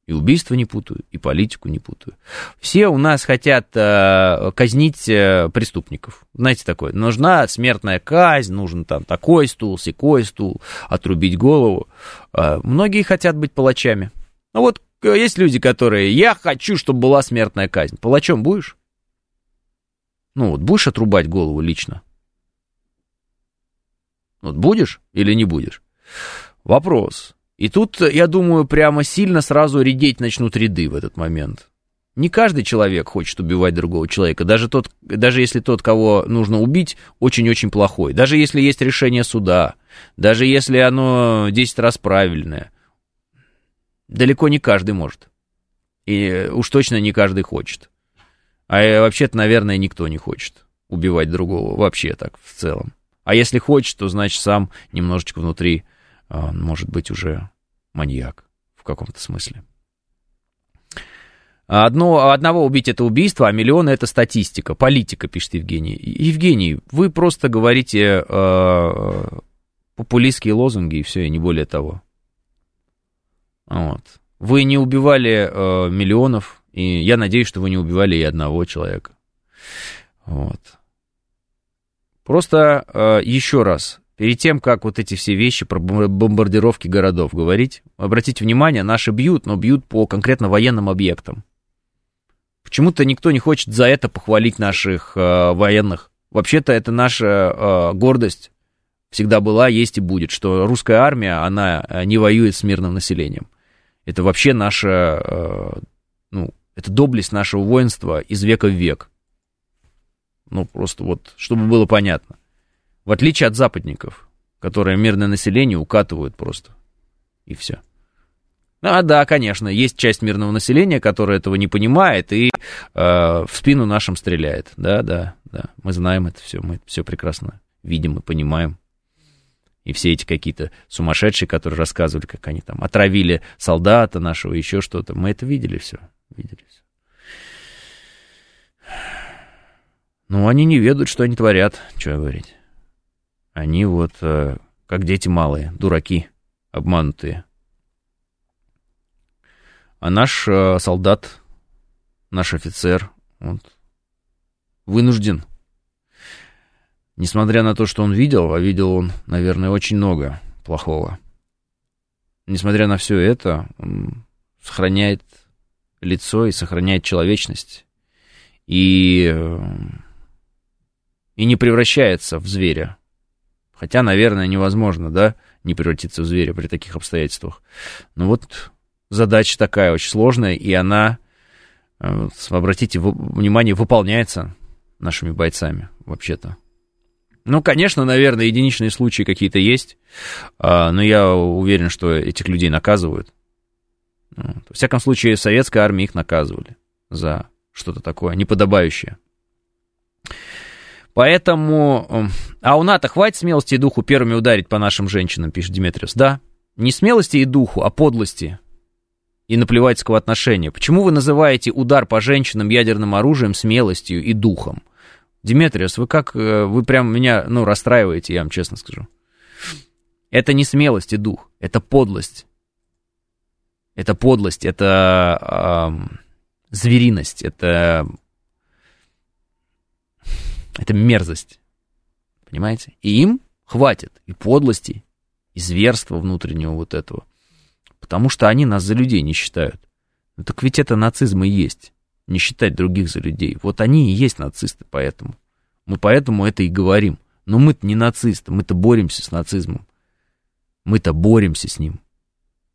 И убийство не путаю, и политику не путаю. Все у нас хотят казнить преступников. Знаете, такое, нужна смертная казнь, нужен там такой стул, сякой стул, отрубить голову. Многие хотят быть палачами. Ну вот есть люди, которые, я хочу, чтобы была смертная казнь. Палачом будешь? Ну вот будешь отрубать голову лично? Вот будешь или не будешь? Вопрос. И тут, я думаю, прямо сильно сразу редеть начнут ряды в этот момент. Не каждый человек хочет убивать другого человека, даже если тот, кого нужно убить, очень-очень плохой. Даже если есть решение суда, даже если оно 10 раз правильное. Далеко не каждый может. И уж точно не каждый хочет. А вообще-то, наверное, никто не хочет убивать другого вообще так в целом. А если хочет, то значит сам немножечко внутри... может быть, уже маньяк в каком-то смысле. Одного убить — это убийство, а миллионы — это статистика. Политика, пишет Евгений. Евгений, вы просто говорите популистские лозунги, и все, и не более того. Вот. Вы не убивали миллионов, и я надеюсь, что вы не убивали и одного человека. Вот. Просто еще раз. Перед тем, как вот эти все вещи про бомбардировки городов говорить, обратите внимание, наши бьют, но бьют по конкретно военным объектам. Почему-то никто не хочет за это похвалить наших военных. Вообще-то это наша гордость всегда была, есть и будет, что русская армия, она не воюет с мирным населением. Это вообще наша, это доблесть нашего воинства из века в век. Ну, просто вот, чтобы было понятно. В отличие от западников, которые мирное население укатывают просто. И все. А да, конечно, есть часть мирного населения, которая этого не понимает и в спину нашим стреляет. Да. Мы знаем это все, мы все прекрасно видим и понимаем. И все эти какие-то сумасшедшие, которые рассказывали, как они там отравили солдата нашего, еще что-то. Мы это видели все. Ну, они не ведают, что они творят. Чего говорить? Они вот, как дети малые, дураки, обманутые. А наш солдат, наш офицер, вот, вынужден. Несмотря на то, что он видел, а видел он, наверное, очень много плохого. Несмотря на все это, он сохраняет лицо и сохраняет человечность. И не превращается в зверя. Хотя, наверное, невозможно, да, не превратиться в зверя при таких обстоятельствах. Но вот задача такая очень сложная, и она, обратите внимание, выполняется нашими бойцами вообще-то. Ну, конечно, наверное, единичные случаи какие-то есть, но я уверен, что этих людей наказывают. Во всяком случае, в советской армии их наказывали за что-то такое неподобающее. Поэтому, а у НАТО хватит смелости и духу первыми ударить по нашим женщинам, пишет Димитриус. Да, не смелости и духу, а подлости и наплевательского отношения. Почему вы называете удар по женщинам ядерным оружием смелостью и духом? Димитриус, вы прям меня, расстраиваете, я вам честно скажу. Это не смелость и дух, это подлость. Это подлость, это звериность, это мерзость, понимаете? И им хватит и подлости, и зверства внутреннего вот этого, потому что они нас за людей не считают. Ну, так ведь это нацизм и есть, не считать других за людей. Вот они и есть нацисты, поэтому. Мы поэтому это и говорим. Но мы-то не нацисты, мы-то боремся с нацизмом. Мы-то боремся с ним.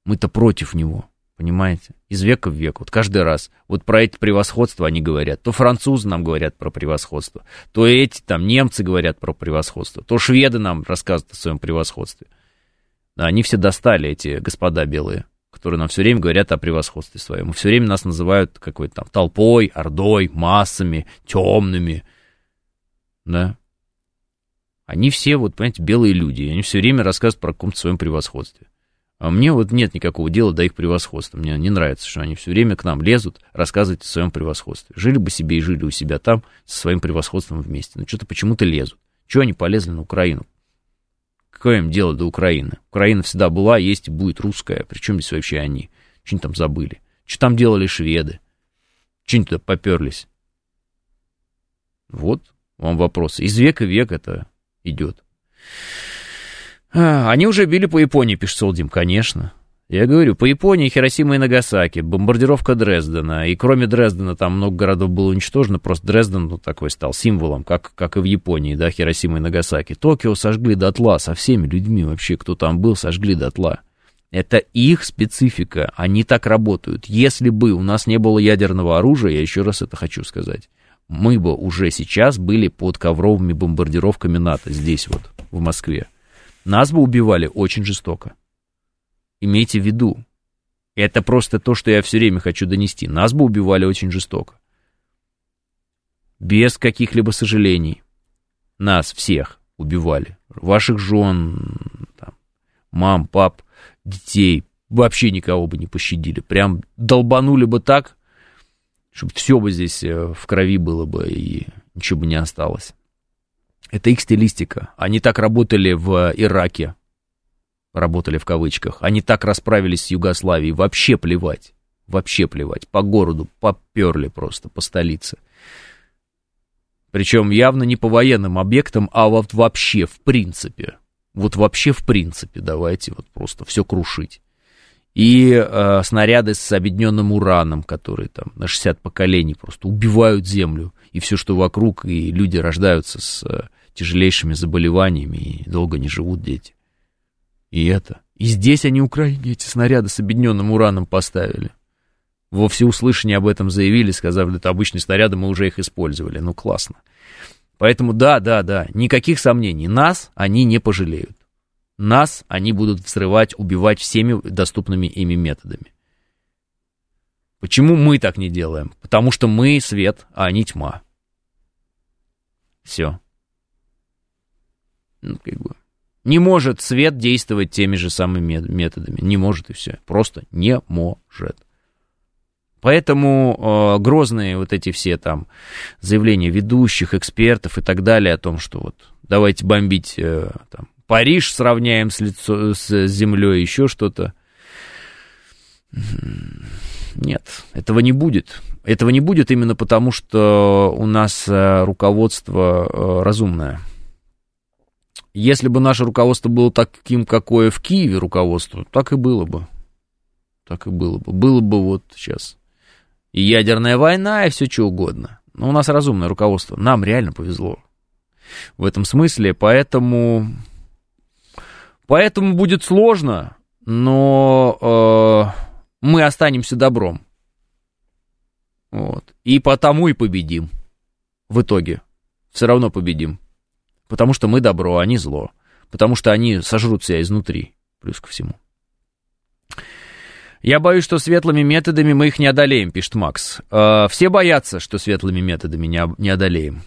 Мы-то против него, понимаете? Из века в век, вот каждый раз. Вот про эти превосходства они говорят. То французы нам говорят про превосходство, то эти там немцы говорят про превосходство, то шведы нам рассказывают о своем превосходстве. Они все достали, эти господа белые, которые нам все время говорят о превосходстве своем. Все время нас называют какой-то там толпой, ордой, массами, темными, да. Они все, вот, понимаете, белые люди, они все время рассказывают про каком-то своем превосходстве. А мне вот нет никакого дела до их превосходства. Мне не нравится, что они все время к нам лезут рассказывать о своем превосходстве. Жили бы себе и жили у себя там со своим превосходством вместе. Но что-то почему-то лезут. Чего они полезли на Украину? Какое им дело до Украины? Украина всегда была, есть и будет русская. Причем здесь вообще они? Что они там забыли? Что там делали шведы? Что они туда поперлись? Вот вам вопрос. Из века в век это идет. Они уже били по Японии, пишет Солдим, конечно. Я говорю, по Японии, Хиросима и Нагасаки, бомбардировка Дрездена. И кроме Дрездена там много городов было уничтожено, просто Дрезден такой стал символом, как и в Японии, да, Хиросима и Нагасаки. Токио сожгли дотла со всеми людьми вообще, кто там был, сожгли дотла. Это их специфика, они так работают. Если бы у нас не было ядерного оружия, я еще раз это хочу сказать, мы бы уже сейчас были под ковровыми бомбардировками НАТО здесь вот, в Москве. Нас бы убивали очень жестоко. Имейте в виду. Это просто то, что я все время хочу донести. Нас бы убивали очень жестоко. Без каких-либо сожалений. Нас всех убивали. Ваших жен, там, мам, пап, детей. Вообще никого бы не пощадили. Прям долбанули бы так, чтобы все бы здесь в крови было бы и ничего бы не осталось. Это их стилистика. Они так работали в Ираке, работали в кавычках. Они так расправились с Югославией. Вообще плевать. Вообще плевать. По городу поперли просто, по столице. Причем явно не по военным объектам, а вот вообще в принципе. Вот вообще в принципе давайте вот просто все крушить. И снаряды с обедненным ураном, которые там на 60 поколений просто убивают землю. И все, что вокруг, и люди рождаются с... тяжелейшими заболеваниями, и долго не живут дети. И это. И здесь они Украине эти снаряды с обедненным ураном поставили. Во всеуслышание об этом заявили, сказали, это обычные снаряды, мы уже их использовали. Ну, классно. Поэтому да, никаких сомнений. Нас они не пожалеют. Нас они будут взрывать, убивать всеми доступными ими методами. Почему мы так не делаем? Потому что мы свет, а они тьма. Все. Не может свет действовать теми же самыми методами. Не может и все. Просто не может. Поэтому грозные вот эти все там заявления ведущих, экспертов и так далее о том, что вот давайте бомбить там, Париж, сравняем с землей, еще что-то. Нет, этого не будет. Этого не будет именно потому, что у нас руководство разумное. Если бы наше руководство было таким, какое в Киеве руководство, так и было бы. Было бы вот сейчас и ядерная война, и все что угодно. Но у нас разумное руководство. Нам реально повезло. В этом смысле, поэтому будет сложно, но мы останемся добром. Вот. И потому и победим. В итоге. Все равно победим. Потому что мы добро, а они зло. Потому что они сожрут себя изнутри. Плюс ко всему. Я боюсь, что светлыми методами мы их не одолеем, пишет Макс. Все боятся, что светлыми методами не одолеем.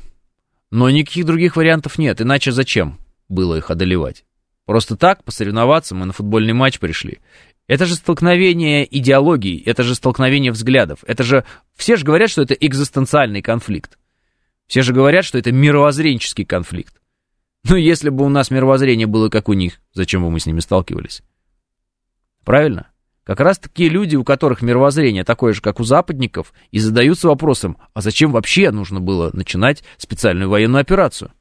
Но никаких других вариантов нет. Иначе зачем было их одолевать? Просто так, посоревноваться, мы на футбольный матч пришли. Это же столкновение идеологий, это же столкновение взглядов. Это же... Все же говорят, что это экзистенциальный конфликт. Все же говорят, что это мировоззренческий конфликт. Ну, если бы у нас мировоззрение было как у них, зачем бы мы с ними сталкивались? Правильно? Как раз такие люди, у которых мировоззрение такое же, как у западников, и задаются вопросом, а зачем вообще нужно было начинать специальную военную операцию?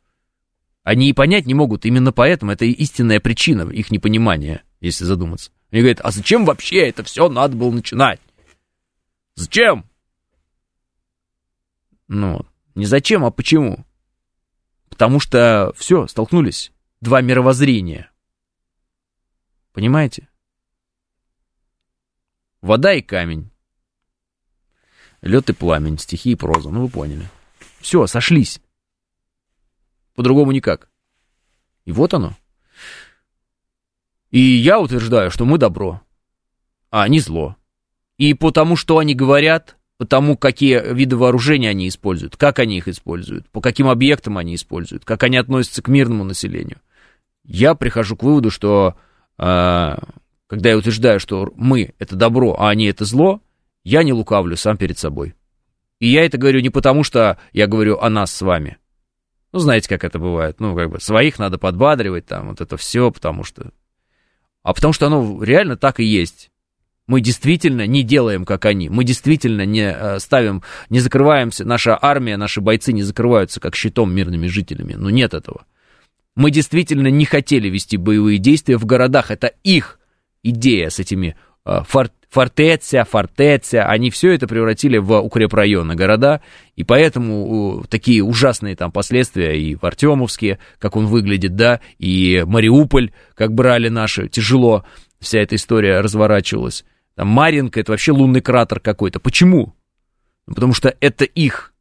Они и понять не могут, именно поэтому это и истинная причина их непонимания, если задуматься. Они говорят, а зачем вообще это все надо было начинать? Зачем? Ну, не зачем, а почему? Потому что все, столкнулись. Два мировоззрения. Понимаете? Вода и камень. Лед и пламень, стихи и проза. Ну, вы поняли. Все, сошлись. По-другому никак. И вот оно. И я утверждаю, что мы добро, а они зло. И потому, что они говорят, потому, какие виды вооружения они используют, как они их используют, по каким объектам они используют, как они относятся к мирному населению. Я прихожу к выводу, что... Когда я утверждаю, что мы — это добро, а они — это зло, я не лукавлю сам перед собой. И я это говорю не потому, что я говорю о нас с вами. Ну, знаете, как это бывает. Ну, как бы своих надо подбадривать, там, вот это все, потому что... А потому что оно реально так и есть. Мы действительно не делаем, как они. Мы действительно не ставим, не закрываемся. Наша армия, наши бойцы не закрываются, как щитом, мирными жителями. Ну, нет этого. Мы действительно не хотели вести боевые действия в городах. Это их идея с этими фортеця, они все это превратили в укрепрайоны города, и поэтому такие ужасные там последствия и в Артемовске, как он выглядит, да, и Мариуполь, как брали наши, тяжело вся эта история разворачивалась. Там Марьинка, это вообще лунный кратер какой-то. Почему? Потому что это их.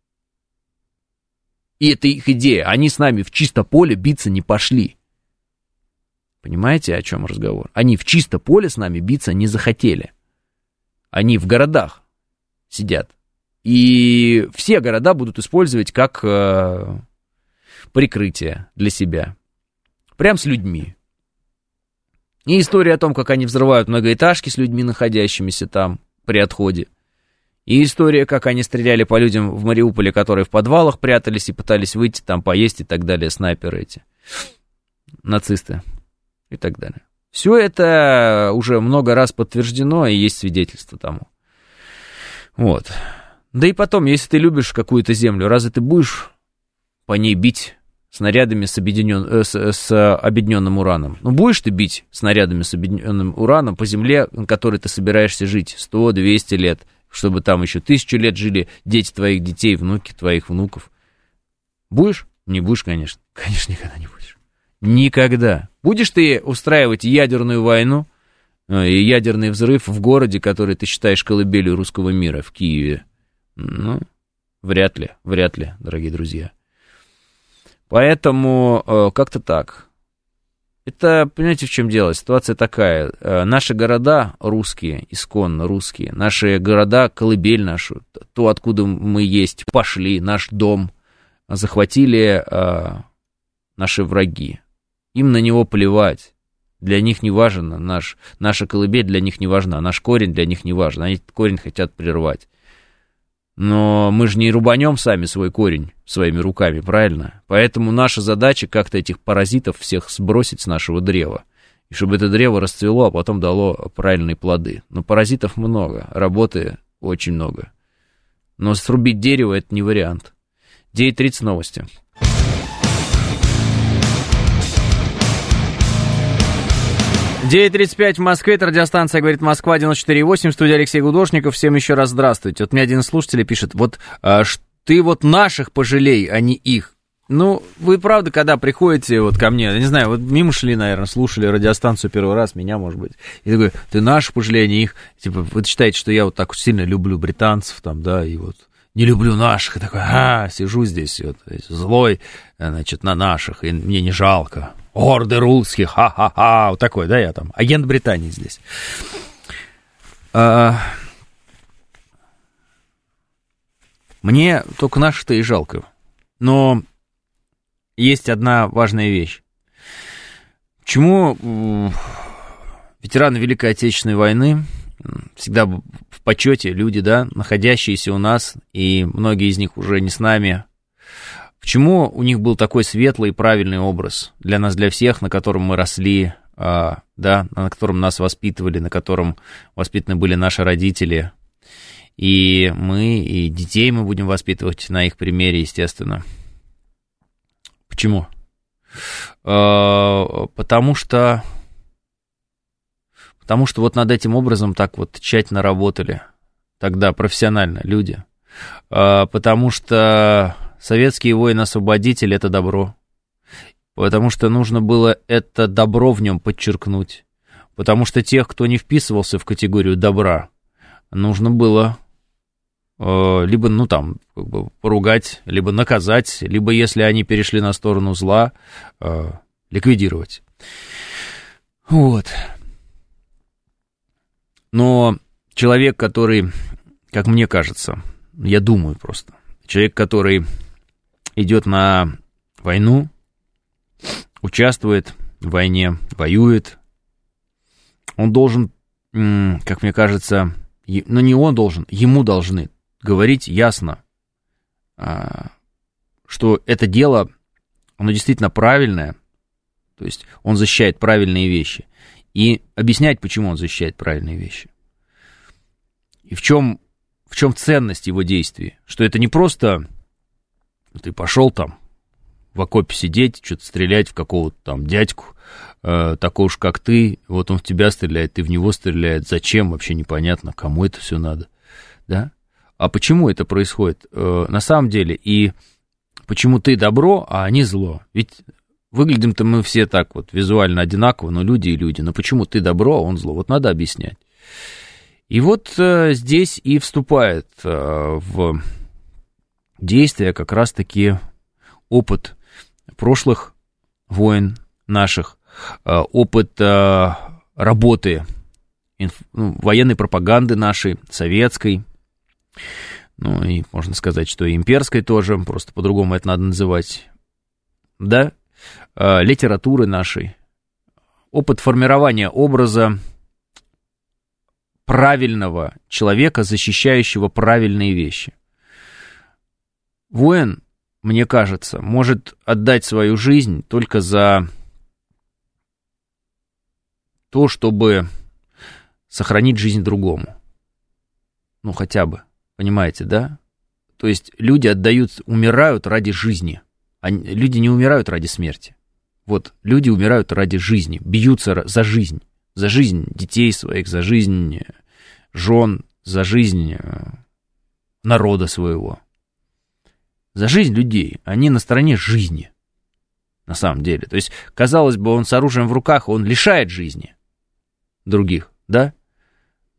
И это их идея. Они с нами в чисто поле биться не пошли. Понимаете, о чем разговор? Они в чисто поле с нами биться не захотели. Они в городах сидят. И все города будут использовать как прикрытие для себя. Прям с людьми. И история о том, как они взрывают многоэтажки с людьми, находящимися там при отходе. И история, как они стреляли по людям в Мариуполе, которые в подвалах прятались и пытались выйти там поесть и так далее, снайперы эти. Нацисты. И так далее. Все это уже много раз подтверждено, и есть свидетельство тому. Вот. Да и потом, если ты любишь какую-то землю, разве ты будешь по ней бить снарядами с обедненным ураном? Ну, будешь ты бить снарядами с обедненным ураном по земле, на которой ты собираешься жить 100-200 лет, чтобы там еще 1000 лет жили дети твоих детей, внуки твоих внуков? Будешь? Не будешь, конечно. Конечно, никогда не будешь. Никогда. Будешь ты устраивать ядерную войну и ядерный взрыв в городе, который ты считаешь колыбелью русского мира, в Киеве? Ну, вряд ли, дорогие друзья. Поэтому как-то так. Это, понимаете, в чем дело? Ситуация такая. Наши города русские, исконно русские, наши города, колыбель нашу, то, откуда мы есть, пошли, наш дом, захватили наши враги. Им на него плевать. Для них не важно. Наша колыбель для них не важна. Наш корень для них не важен. Они этот корень хотят прервать. Но мы же не рубанем сами свой корень своими руками, правильно? Поэтому наша задача как-то этих паразитов всех сбросить с нашего древа. И чтобы это древо расцвело, а потом дало правильные плоды. Но паразитов много. Работы очень много. Но срубить дерево — это не вариант. 9:30 новости. 9:35 в Москве, это радиостанция «Говорит Москва», 94.8, студия Алексей Гудошников. Всем еще раз здравствуйте. Вот мне один слушатель пишет, вот ты вот наших пожалей, а не их. Ну, вы правда, когда приходите вот ко мне, я не знаю, вот мимо шли, наверное, слушали радиостанцию первый раз, меня, может быть, и такой, ты наших пожалей, а не их. Типа, вы считаете, что я вот так сильно люблю британцев там, да, и вот... не люблю наших, и такой, сижу здесь, вот, злой, значит, на наших, и мне не жалко, орды русских, вот такой, да, я там, агент Британии здесь. Мне только наших-то и жалко, но есть одна важная вещь. Почему ветераны Великой Отечественной войны всегда в почете люди, да, находящиеся у нас, и многие из них уже не с нами. Почему у них был такой светлый и правильный образ для нас, для всех, на котором мы росли, да, на котором нас воспитывали, на котором воспитаны были наши родители, и мы, и детей мы будем воспитывать на их примере, естественно. Почему? Потому что вот над этим образом так вот тщательно работали тогда профессионально люди. Потому что советские воины-освободители – это добро. Потому что нужно было это добро в нем подчеркнуть. Потому что тех, кто не вписывался в категорию добра, нужно было либо, ну, там, как бы поругать, либо наказать, либо, если они перешли на сторону зла, ликвидировать. Вот. Но человек, который, как мне кажется, я думаю просто, человек, который идет на войну, участвует в войне, воюет, он должен, как мне кажется, но не он должен, ему должны говорить ясно, что это дело, оно действительно правильное, то есть он защищает правильные вещи. И объяснять, почему он защищает правильные вещи. И в чем ценность его действий. Что это не просто ты пошел там в окопе сидеть, что-то стрелять в какого-то там дядьку, такого уж как ты, вот он в тебя стреляет, ты в него стреляет, зачем, вообще непонятно, кому это все надо. Да? А почему это происходит на самом деле? И почему ты добро, а они зло? Ведь... выглядим-то мы все так вот визуально одинаково, но люди и люди. Но почему ты добро, а он зло? Вот надо объяснять. И вот здесь и вступает в действие как раз-таки опыт прошлых войн наших, опыт работы военной пропаганды нашей, советской, ну и можно сказать, что и имперской тоже, просто по-другому это надо называть, да, литературы нашей, опыт формирования образа правильного человека, защищающего правильные вещи. Воин, мне кажется, может отдать свою жизнь только за то, чтобы сохранить жизнь другому. Ну, хотя бы, понимаете, да? То есть люди отдают, умирают ради жизни. Люди не умирают ради смерти. Вот, люди умирают ради жизни, бьются за жизнь детей своих, за жизнь жен, за жизнь народа своего, за жизнь людей. Они на стороне жизни, на самом деле. То есть, казалось бы, он с оружием в руках, он лишает жизни других, да?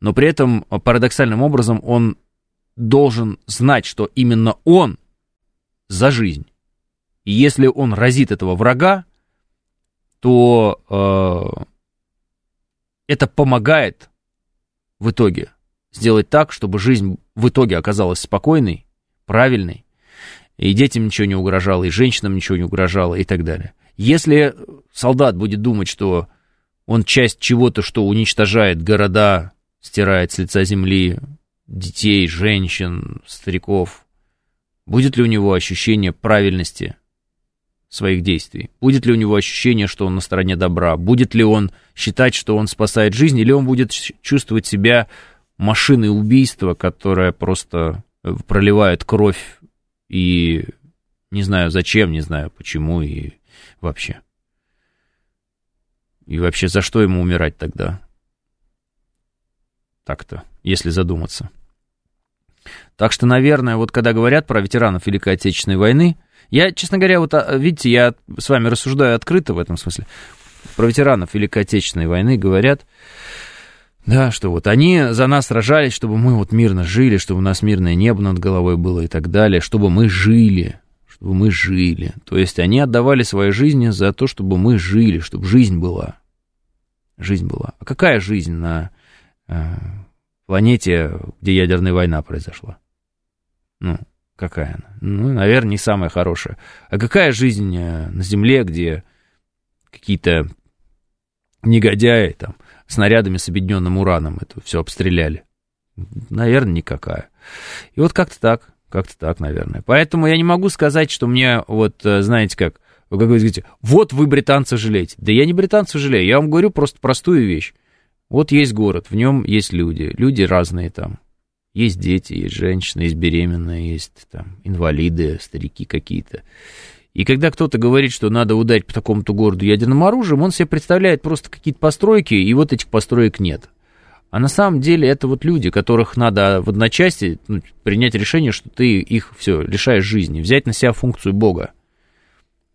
Но при этом, парадоксальным образом, он должен знать, что именно он за жизнь. И если он разит этого врага, то это помогает в итоге сделать так, чтобы жизнь в итоге оказалась спокойной, правильной, и детям ничего не угрожало, и женщинам ничего не угрожало, и так далее. Если солдат будет думать, что он часть чего-то, что уничтожает города, стирает с лица земли детей, женщин, стариков, будет ли у него ощущение правильности своих действий? Будет ли у него ощущение, что он на стороне добра? Будет ли он считать, что он спасает жизнь? Или он будет чувствовать себя машиной убийства, которая просто проливает кровь и не знаю зачем, не знаю почему и вообще. И вообще, за что ему умирать тогда? Так-то, если задуматься. Так что, наверное, вот когда говорят про ветеранов Великой Отечественной войны, я, честно говоря, вот видите, я с вами рассуждаю открыто в этом смысле. Про ветеранов Великой Отечественной войны говорят, да, что вот они за нас сражались, чтобы мы вот мирно жили, чтобы у нас мирное небо над головой было и так далее, чтобы мы жили, чтобы мы жили. То есть они отдавали свои жизни за то, чтобы мы жили, чтобы жизнь была. Жизнь была. А какая жизнь на планете, где ядерная война произошла? Ну, какая она? Ну, наверное, не самая хорошая. А какая жизнь на Земле, где какие-то негодяи там снарядами с объединенным ураном это все обстреляли? Наверное, никакая. И вот как-то так, наверное. Поэтому я не могу сказать, что мне, вот, знаете как вы говорите, вот вы британца жалеете. Да я не британца жалею, я вам говорю просто простую вещь. Вот есть город, в нем есть люди, люди разные там. Есть дети, есть женщины, есть беременные, есть там инвалиды, старики какие-то. И когда кто-то говорит, что надо ударить по такому-то городу ядерным оружием, он себе представляет просто какие-то постройки, и вот этих построек нет. А на самом деле это вот люди, которых надо в одночасье, ну, принять решение, что ты их все лишаешь жизни, взять на себя функцию Бога.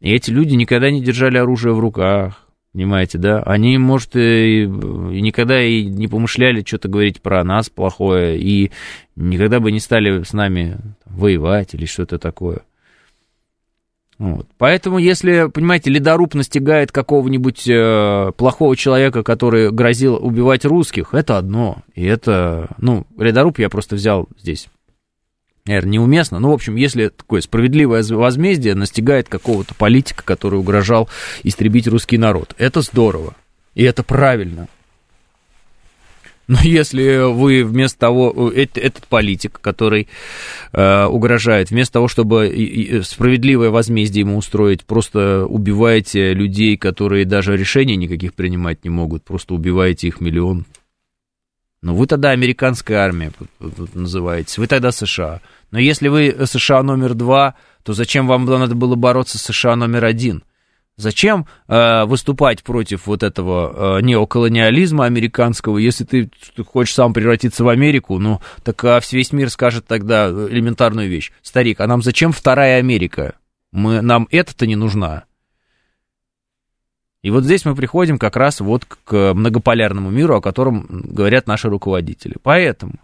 И эти люди никогда не держали оружие в руках, понимаете, да? Они, может, и никогда и не помышляли что-то говорить про нас плохое, и никогда бы не стали с нами воевать или что-то такое. Вот. Поэтому, если, понимаете, ледоруб настигает какого-нибудь плохого человека, который грозил убивать русских, это одно. И это, ну, ледоруб я просто взял здесь, наверное, неуместно. Ну, в общем, если такое справедливое возмездие настигает какого-то политика, который угрожал истребить русский народ, это здорово. И это правильно. Но если вы вместо того, этот политик, который угрожает, вместо того, чтобы справедливое возмездие ему устроить, просто убиваете людей, которые даже решений никаких принимать не могут, просто убиваете их миллион. Ну, вы тогда американская армия называетесь, вы тогда США. Но если вы США номер 2, то зачем вам надо было бороться с США номер 1? Зачем выступать против вот этого неоколониализма американского, если ты хочешь сам превратиться в Америку? Ну, так весь мир скажет тогда элементарную вещь. Старик, а нам зачем вторая Америка? Нам это-то не нужна. И вот здесь мы приходим как раз вот к многополярному миру, о котором говорят наши руководители. Поэтому,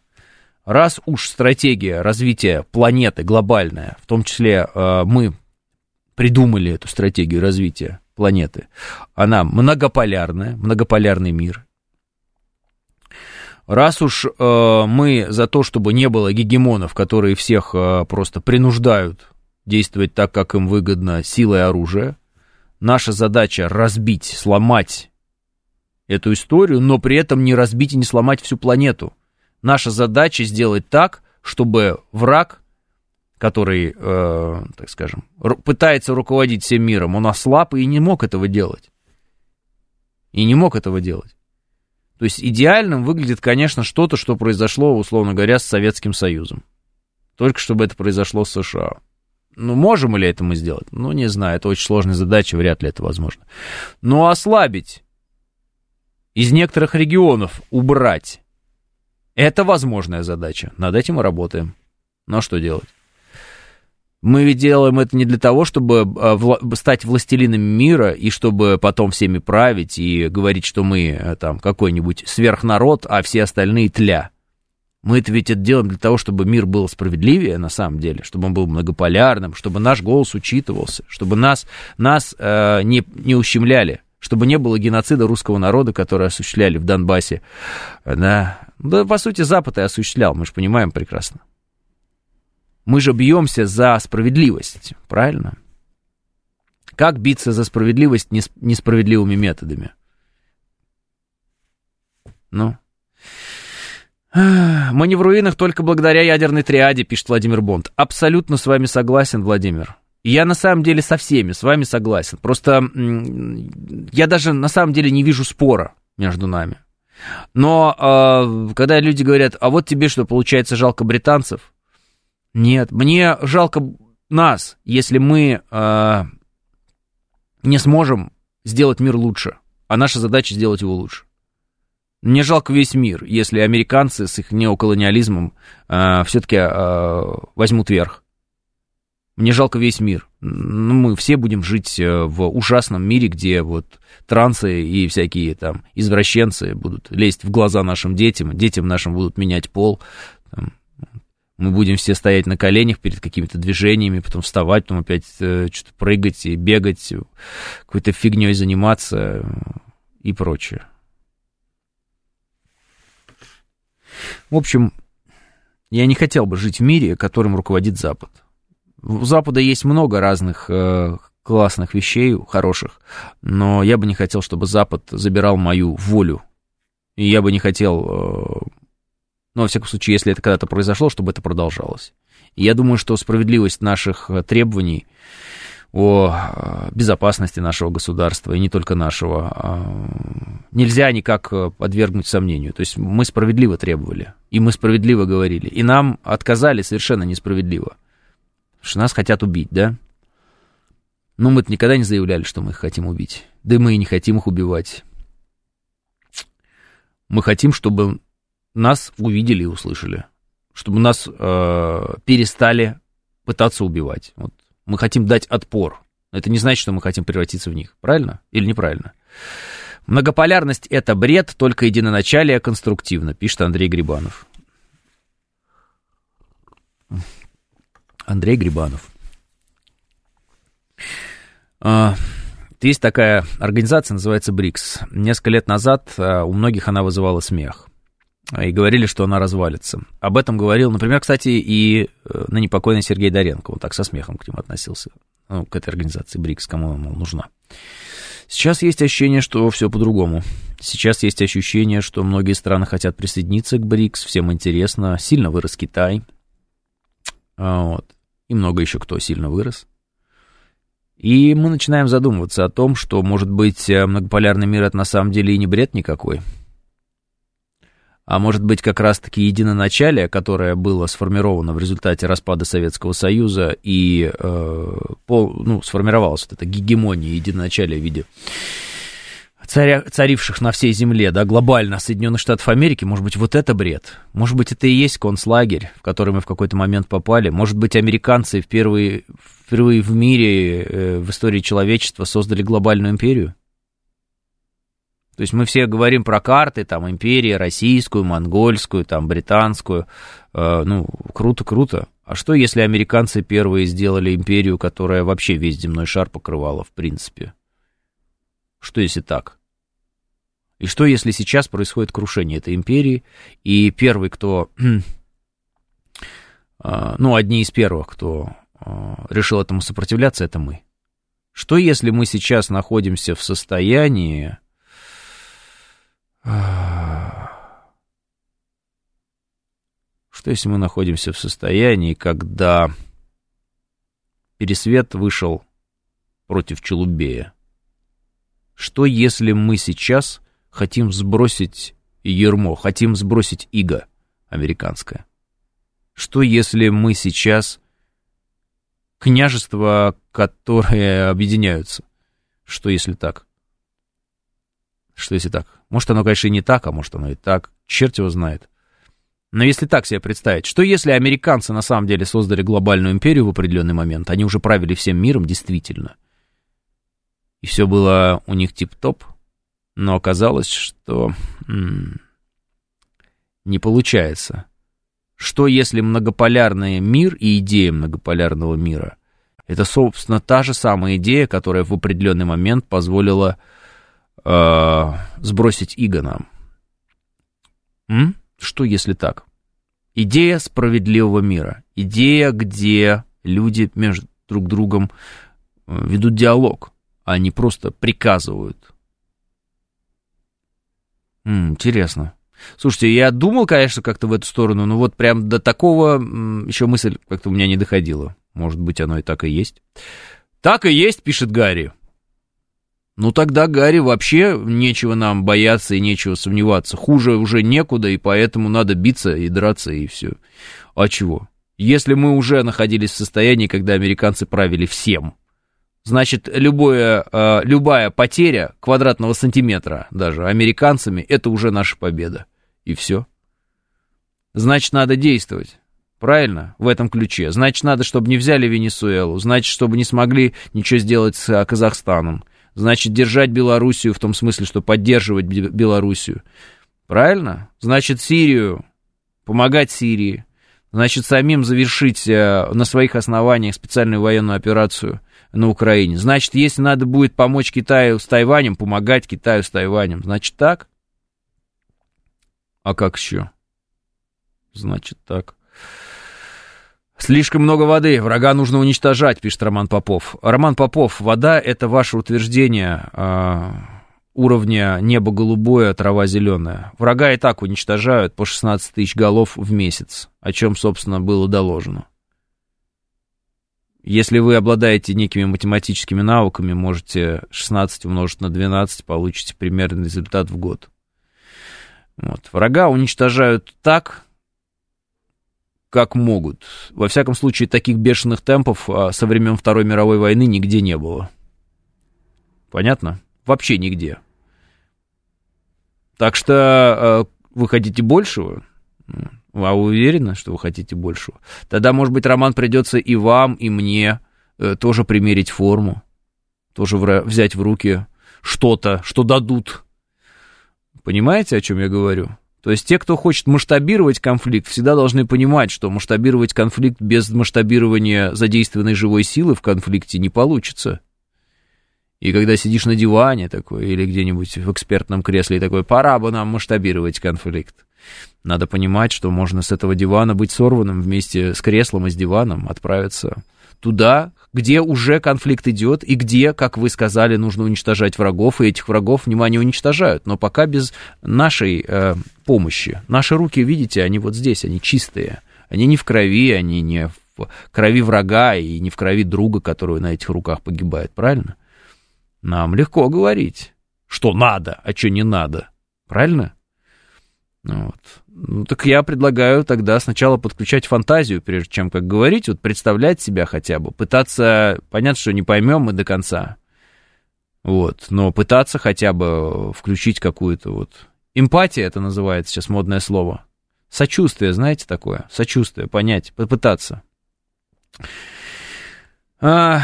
раз уж стратегия развития планеты глобальная, в том числе мы придумали эту стратегию развития планеты. Она многополярная, многополярный мир. Раз уж мы за то, чтобы не было гегемонов, которые всех просто принуждают действовать так, как им выгодно, силой оружия, наша задача разбить, сломать эту историю, но при этом не разбить и не сломать всю планету. Наша задача сделать так, чтобы враг, который, так скажем, пытается руководить всем миром, он ослаб и не мог этого делать. И не мог этого делать. То есть идеальным выглядит, конечно, что-то, что произошло, условно говоря, с Советским Союзом. Только чтобы это произошло с США. Ну, можем ли это мы сделать? Ну, не знаю, это очень сложная задача, вряд ли это возможно. Но ослабить, из некоторых регионов убрать, это возможная задача. Над этим мы работаем. Но что делать? Мы ведь делаем это не для того, чтобы стать властелином мира и чтобы потом всеми править и говорить, что мы там какой-нибудь сверхнарод, а все остальные тля. Мы-то ведь это делаем для того, чтобы мир был справедливее на самом деле, чтобы он был многополярным, чтобы наш голос учитывался, чтобы нас не ущемляли, чтобы не было геноцида русского народа, который осуществляли в Донбассе. Да, по сути, Запад и осуществлял, мы же понимаем прекрасно. Мы же бьемся за справедливость, правильно? Как биться за справедливость несправедливыми методами? Ну. Мы не в руинах только благодаря ядерной триаде, пишет Владимир Бонд. Абсолютно с вами согласен, Владимир. Я на самом деле со всеми с вами согласен. Просто я даже на самом деле не вижу спора между нами. Но когда люди говорят, а вот тебе что, получается, жалко британцев? Нет, мне жалко нас, если мы не сможем сделать мир лучше. а наша задача сделать его лучше. Мне жалко весь мир, если американцы с их неоколониализмом все-таки возьмут верх. Мне жалко весь мир. Ну, мы все будем жить в ужасном мире, где вот трансы и всякие там извращенцы будут лезть в глаза нашим детям, детям нашим будут менять пол. Там. Мы будем все стоять на коленях перед какими-то движениями, потом вставать, потом опять что-то прыгать и бегать, какой-то фигней заниматься и прочее. В общем, я не хотел бы жить в мире, которым руководит Запад. У Запада есть много разных классных вещей, хороших, но я бы не хотел, чтобы Запад забирал мою волю. И я бы не хотел, ну, во всяком случае, если это когда-то произошло, чтобы это продолжалось. И я думаю, что справедливость наших требований о безопасности нашего государства, и не только нашего, нельзя никак подвергнуть сомнению. То есть мы справедливо требовали, и мы справедливо говорили, и нам отказали совершенно несправедливо. Потому что нас хотят убить, да? Но мы-то никогда не заявляли, что мы их хотим убить. Да и мы и не хотим их убивать. Мы хотим, чтобы нас увидели и услышали. Чтобы нас перестали пытаться убивать. Вот. Мы хотим дать отпор. Это не значит, что мы хотим превратиться в них. Правильно или неправильно? Многополярность — это бред, только единоначалие конструктивно, пишет Андрей Грибанов. Андрей Грибанов. Есть такая организация, называется БРИКС. Несколько лет назад у многих она вызывала смех. И говорили, что она развалится. Об этом говорил, например, кстати, и ныне покойный Сергей Доренко. Он так со смехом к нему относился. Ну, к этой организации БРИКС, кому она нужна. Сейчас есть ощущение, что все по-другому. Сейчас есть ощущение, что многие страны хотят присоединиться к БРИКС. Всем интересно. Сильно вырос Китай. Вот. И много еще кто сильно вырос. И мы начинаем задумываться о том, что, может быть, многополярный мир — это на самом деле и не бред никакой. А может быть, как раз-таки единоначалие, которое было сформировано в результате распада Советского Союза и сформировалась вот эта гегемония единоначалия в виде царивших на всей земле, да, глобально Соединенных Штатов Америки, может быть, вот это бред. Может быть, это и есть концлагерь, в который мы в какой-то момент попали. Может быть, американцы впервые в мире, в истории человечества создали глобальную империю. То есть мы все говорим про карты, там, империи, российскую, монгольскую, там, британскую. Ну, круто-круто. А что, если американцы первые сделали империю, которая вообще весь земной шар покрывала, в принципе? Что, если так? И что, если сейчас происходит крушение этой империи, и первый, кто... ну, одни из первых, кто решил этому сопротивляться, это мы. Что, если мы сейчас находимся в состоянии... Что если мы находимся в состоянии, когда Пересвет вышел против Челубея? Что если мы сейчас хотим сбросить ермо, хотим сбросить иго американское? Что если мы сейчас княжества, которые объединяются? Что если так? Что если так? Может, оно, конечно, и не так, а может, оно и так. Черт его знает. Но если так себе представить, что если американцы на самом деле создали глобальную империю в определенный момент, они уже правили всем миром, действительно, и все было у них тип-топ, но оказалось, что не получается. Что если многополярный мир и идея многополярного мира — это, собственно, та же самая идея, которая в определенный момент позволила... сбросить иго нам. Что, если так? Идея справедливого мира. Идея, где люди между друг другом ведут диалог, а не просто приказывают. Интересно. Слушайте, я думал, конечно, как-то в эту сторону, но вот прям до такого еще мысль как-то у меня не доходила. Может быть, оно и так и есть. Так и есть, пишет Гарри. Ну тогда, Гарри, вообще нечего нам бояться и нечего сомневаться. Хуже уже некуда, и поэтому надо биться и драться, и все. А чего? Если мы уже находились в состоянии, когда американцы правили всем, Значит, любая потеря квадратного сантиметра даже американцами, это уже наша победа. И все. Значит, надо действовать. Правильно? В этом ключе. Значит, надо, чтобы не взяли Венесуэлу. Значит, чтобы не смогли ничего сделать с Казахстаном. Значит, держать Белоруссию в том смысле, что поддерживать Белоруссию. Правильно? Значит, Сирию, помогать Сирии. Значит, самим завершить на своих основаниях специальную военную операцию на Украине. Значит, если надо будет помочь Китаю с Тайванем, помогать Китаю с Тайванем. Значит, так? А как еще? Значит, так. Слишком много воды, врага нужно уничтожать, пишет Роман Попов. Роман Попов, вода – это ваше утверждение уровня небо голубое, трава зеленая. Врага и так уничтожают по 16 тысяч голов в месяц, о чем, собственно, было доложено. Если вы обладаете некими математическими навыками, можете 16 умножить на 12, получите примерный результат в год. Вот. Врага уничтожают так, как могут. Во всяком случае, таких бешеных темпов со времен Второй мировой войны нигде не было. Понятно? Вообще нигде. Так что вы хотите большего? А вы уверены, что вы хотите большего? Тогда, может быть, Роман, придется и вам, и мне тоже примерить форму, тоже взять в руки что-то, что дадут. Понимаете, о чем я говорю? То есть те, кто хочет масштабировать конфликт, всегда должны понимать, что масштабировать конфликт без масштабирования задействованной живой силы в конфликте не получится. И когда сидишь на диване такой или где-нибудь в экспертном кресле и такой, пора бы нам масштабировать конфликт. Надо понимать, что можно с этого дивана быть сорванным вместе с креслом и с диваном, отправиться туда, где уже конфликт идет и где, как вы сказали, нужно уничтожать врагов, и этих врагов, внимание, уничтожают. Но пока без нашей помощи. Наши руки, видите, они вот здесь, они чистые. Они не в крови, они не в крови врага и не в крови друга, который на этих руках погибает, правильно? Нам легко говорить, что надо, а что не надо, правильно? Вот. Ну, так я предлагаю тогда сначала подключать фантазию, прежде чем как говорить, вот представлять себя хотя бы, пытаться, понятно, что не поймем мы до конца, вот, но пытаться хотя бы включить какую-то вот... Эмпатия это называется сейчас модное слово. Сочувствие, знаете такое? Сочувствие, понять, попытаться. Для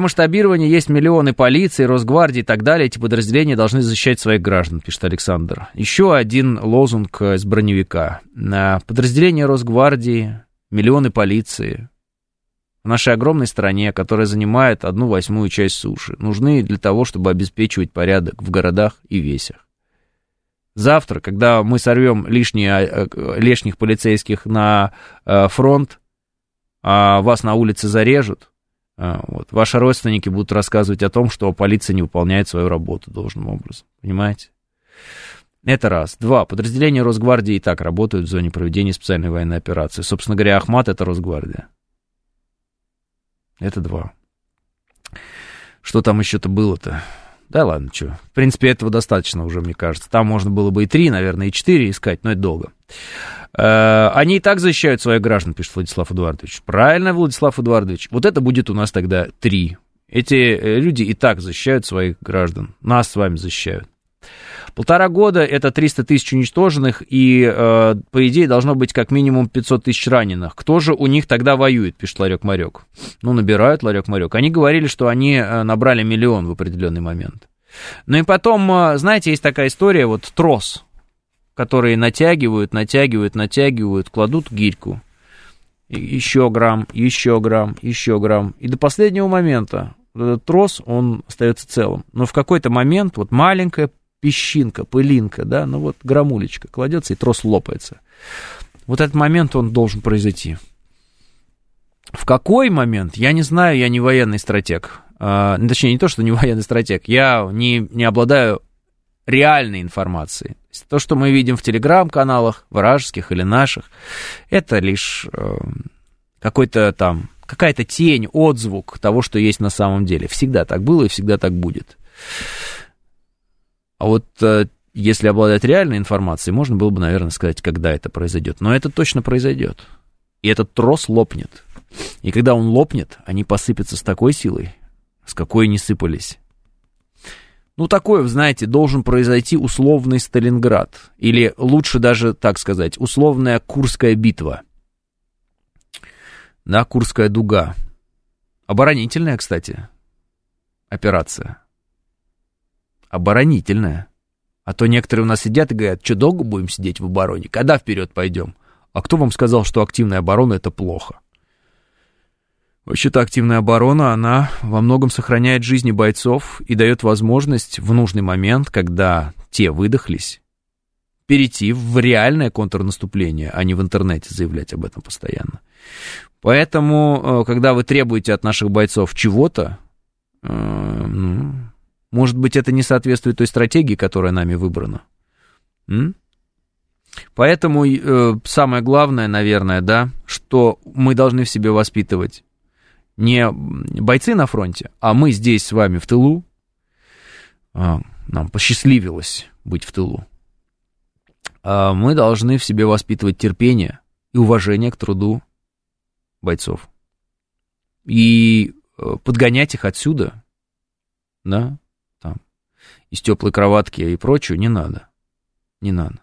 масштабирования есть миллионы полиции, Росгвардии и так далее. Эти подразделения должны защищать своих граждан, пишет Александр. Еще один лозунг из броневика. Подразделения Росгвардии, миллионы полиции в нашей огромной стране, которая занимает 1/8 часть суши, нужны для того, чтобы обеспечивать порядок в городах и весях. Завтра, когда мы сорвем лишних полицейских на фронт, а вас на улице зарежут, вот, ваши родственники будут рассказывать о том, что полиция не выполняет свою работу должным образом. Понимаете? Это раз. Два. Подразделения Росгвардии и так работают в зоне проведения специальной военной операции. Собственно говоря, Ахмат — это Росгвардия. Это два. Что там еще-то было-то? Да ладно, что. В принципе, этого достаточно уже, мне кажется. Там можно было бы и 3, наверное, и 4 искать, но это долго. Они и так защищают своих граждан, пишет Владислав Эдуардович. Правильно, Владислав Эдуардович. Вот это будет у нас тогда 3. Эти люди и так защищают своих граждан. Нас с вами защищают. 1,5 года — это 300 тысяч уничтоженных, и, по идее, должно быть как минимум 500 тысяч раненых. Кто же у них тогда воюет, пишет Ларек-Марек. Ну, набирают Ларек-Марек. Они говорили, что они набрали 1 миллион в определенный момент. Ну и потом, знаете, есть такая история, вот трос, который натягивают, кладут гирьку. Еще грамм. И до последнего момента этот трос, он остается целым. Но в какой-то момент вот маленькая песчинка, пылинка, да, ну вот грамулечка кладется, и трос лопается. Вот этот момент, он должен произойти. В какой момент, я не знаю, я не военный стратег. Точнее, не то, что не военный стратег, я не обладаю реальной информацией. То, что мы видим в телеграм-каналах, вражеских или наших, это лишь какой-то там, какая-то тень, отзвук того, что есть на самом деле. Всегда так было и всегда так будет. А вот если обладать реальной информацией, можно было бы, наверное, сказать, когда это произойдет. Но это точно произойдет. И этот трос лопнет. И когда он лопнет, они посыпятся с такой силой, с какой не сыпались. Ну, такое, знаете, должен произойти условный Сталинград. Или лучше даже, так сказать, условная Курская битва. Да, Курская дуга. Оборонительная, кстати, операция. Оборонительная. А то некоторые у нас сидят и говорят, что долго будем сидеть в обороне? Когда вперед пойдем? А кто вам сказал, что активная оборона — это плохо? Вообще-то активная оборона, она во многом сохраняет жизни бойцов и дает возможность в нужный момент, когда те выдохлись, перейти в реальное контрнаступление, а не в интернете заявлять об этом постоянно. Поэтому, когда вы требуете от наших бойцов чего-то, может быть, это не соответствует той стратегии, которая нами выбрана. Поэтому самое главное, наверное, да, что мы должны в себе воспитывать не бойцы на фронте, а мы здесь с вами в тылу. Нам посчастливилось быть в тылу. Мы должны в себе воспитывать терпение и уважение к труду бойцов. И подгонять их отсюда, да, там, из теплой кроватки и прочего, не надо. Не надо.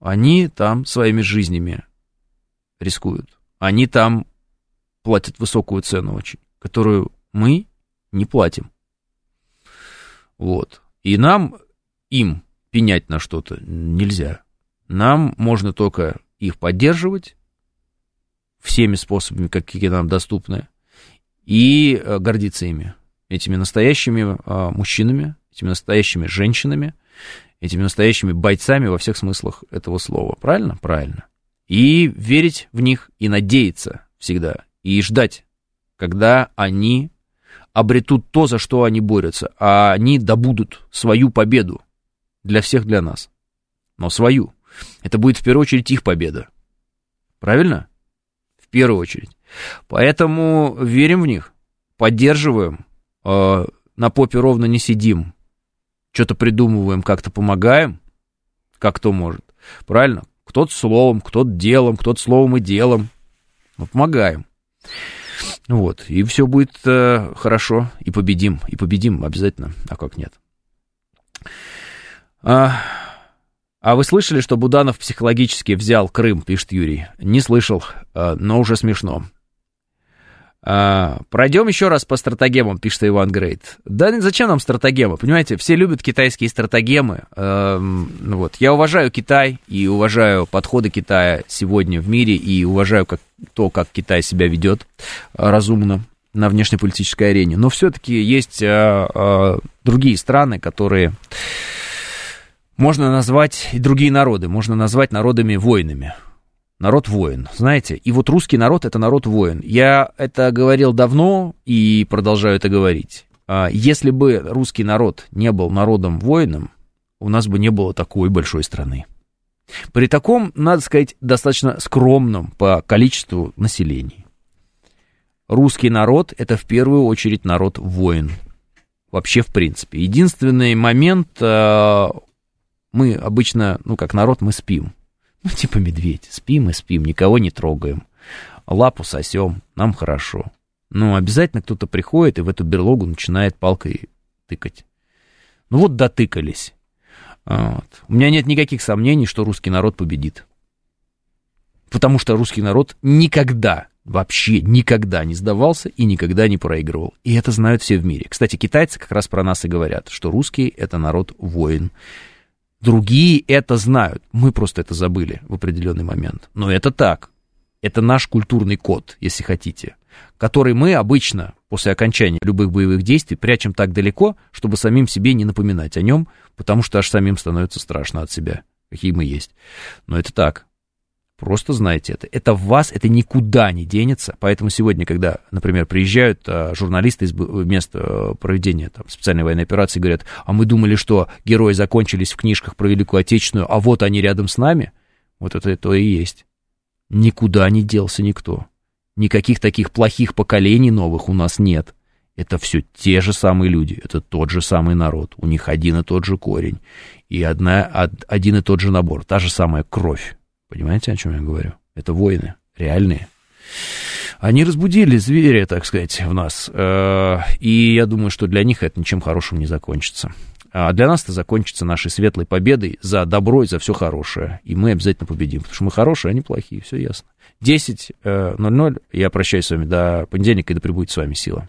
Они там своими жизнями рискуют. Они там платят высокую цену очень, которую мы не платим. Вот. И нам им пенять на что-то нельзя. Нам можно только их поддерживать всеми способами, какие нам доступны, и гордиться ими, этими настоящими мужчинами, этими настоящими женщинами, этими настоящими бойцами во всех смыслах этого слова. Правильно? Правильно. И верить в них, и надеяться всегда. И ждать, когда они обретут то, за что они борются, а они добудут свою победу для всех, для нас. Но свою. Это будет в первую очередь их победа. Правильно? В первую очередь. Поэтому верим в них, поддерживаем, на попе ровно не сидим, что-то придумываем, как-то помогаем, как кто может. Правильно? Кто-то словом, кто-то делом, кто-то словом и делом. Мы помогаем. Вот, и все будет хорошо, и победим обязательно, а как нет. А вы слышали, что Буданов психологически взял Крым, пишет Юрий? Не слышал, но уже смешно. Пройдем еще раз по стратегемам, пишет Иван Грейт. Да зачем нам стратегемы, понимаете, все любят китайские стратегемы. Вот. Я уважаю Китай и уважаю подходы Китая сегодня в мире, и уважаю то, как Китай себя ведет разумно на внешнеполитической арене. Но все-таки есть другие страны, которые можно назвать, и другие народы, можно назвать народами-воинами. Народ-воин, знаете, и вот русский народ — это народ-воин. Я это говорил давно и продолжаю это говорить. Если бы русский народ не был народом-воином, у нас бы не было такой большой страны. При таком, надо сказать, достаточно скромном по количеству населения. Русский народ — это в первую очередь народ-воин. Вообще, в принципе. Единственный момент, мы обычно, как народ, мы спим. Ну, типа медведь. Спим и спим, никого не трогаем. Лапу сосем, нам хорошо. Но обязательно кто-то приходит и в эту берлогу начинает палкой тыкать. Ну, вот дотыкались. Вот. У меня нет никаких сомнений, что русский народ победит. Потому что русский народ никогда, вообще никогда не сдавался и никогда не проигрывал. И это знают все в мире. Кстати, китайцы как раз про нас и говорят, что русский — это народ-воин. Другие это знают. Мы просто это забыли в определенный момент. Но это так. Это наш культурный код, если хотите, который мы обычно после окончания любых боевых действий прячем так далеко, чтобы самим себе не напоминать о нем, потому что аж самим становится страшно от себя, какие мы есть. Но это так. Просто знайте это. Это в вас, это никуда не денется. Поэтому сегодня, когда, например, приезжают журналисты из места проведения там специальной военной операции, говорят, а мы думали, что герои закончились в книжках про Великую Отечественную, а вот они рядом с нами. Вот это и есть. Никуда не делся никто. Никаких таких плохих поколений новых у нас нет. Это все те же самые люди, это тот же самый народ. У них один и тот же корень и один и тот же набор, та же самая кровь. Понимаете, о чем я говорю? Это воины реальные. Они разбудили зверя, так сказать, в нас. И я думаю, что для них это ничем хорошим не закончится. А для нас это закончится нашей светлой победой за добро и за все хорошее. И мы обязательно победим, потому что мы хорошие, а они плохие, все ясно. 10:00. Я прощаюсь с вами до понедельника, и да пребудет с вами сила.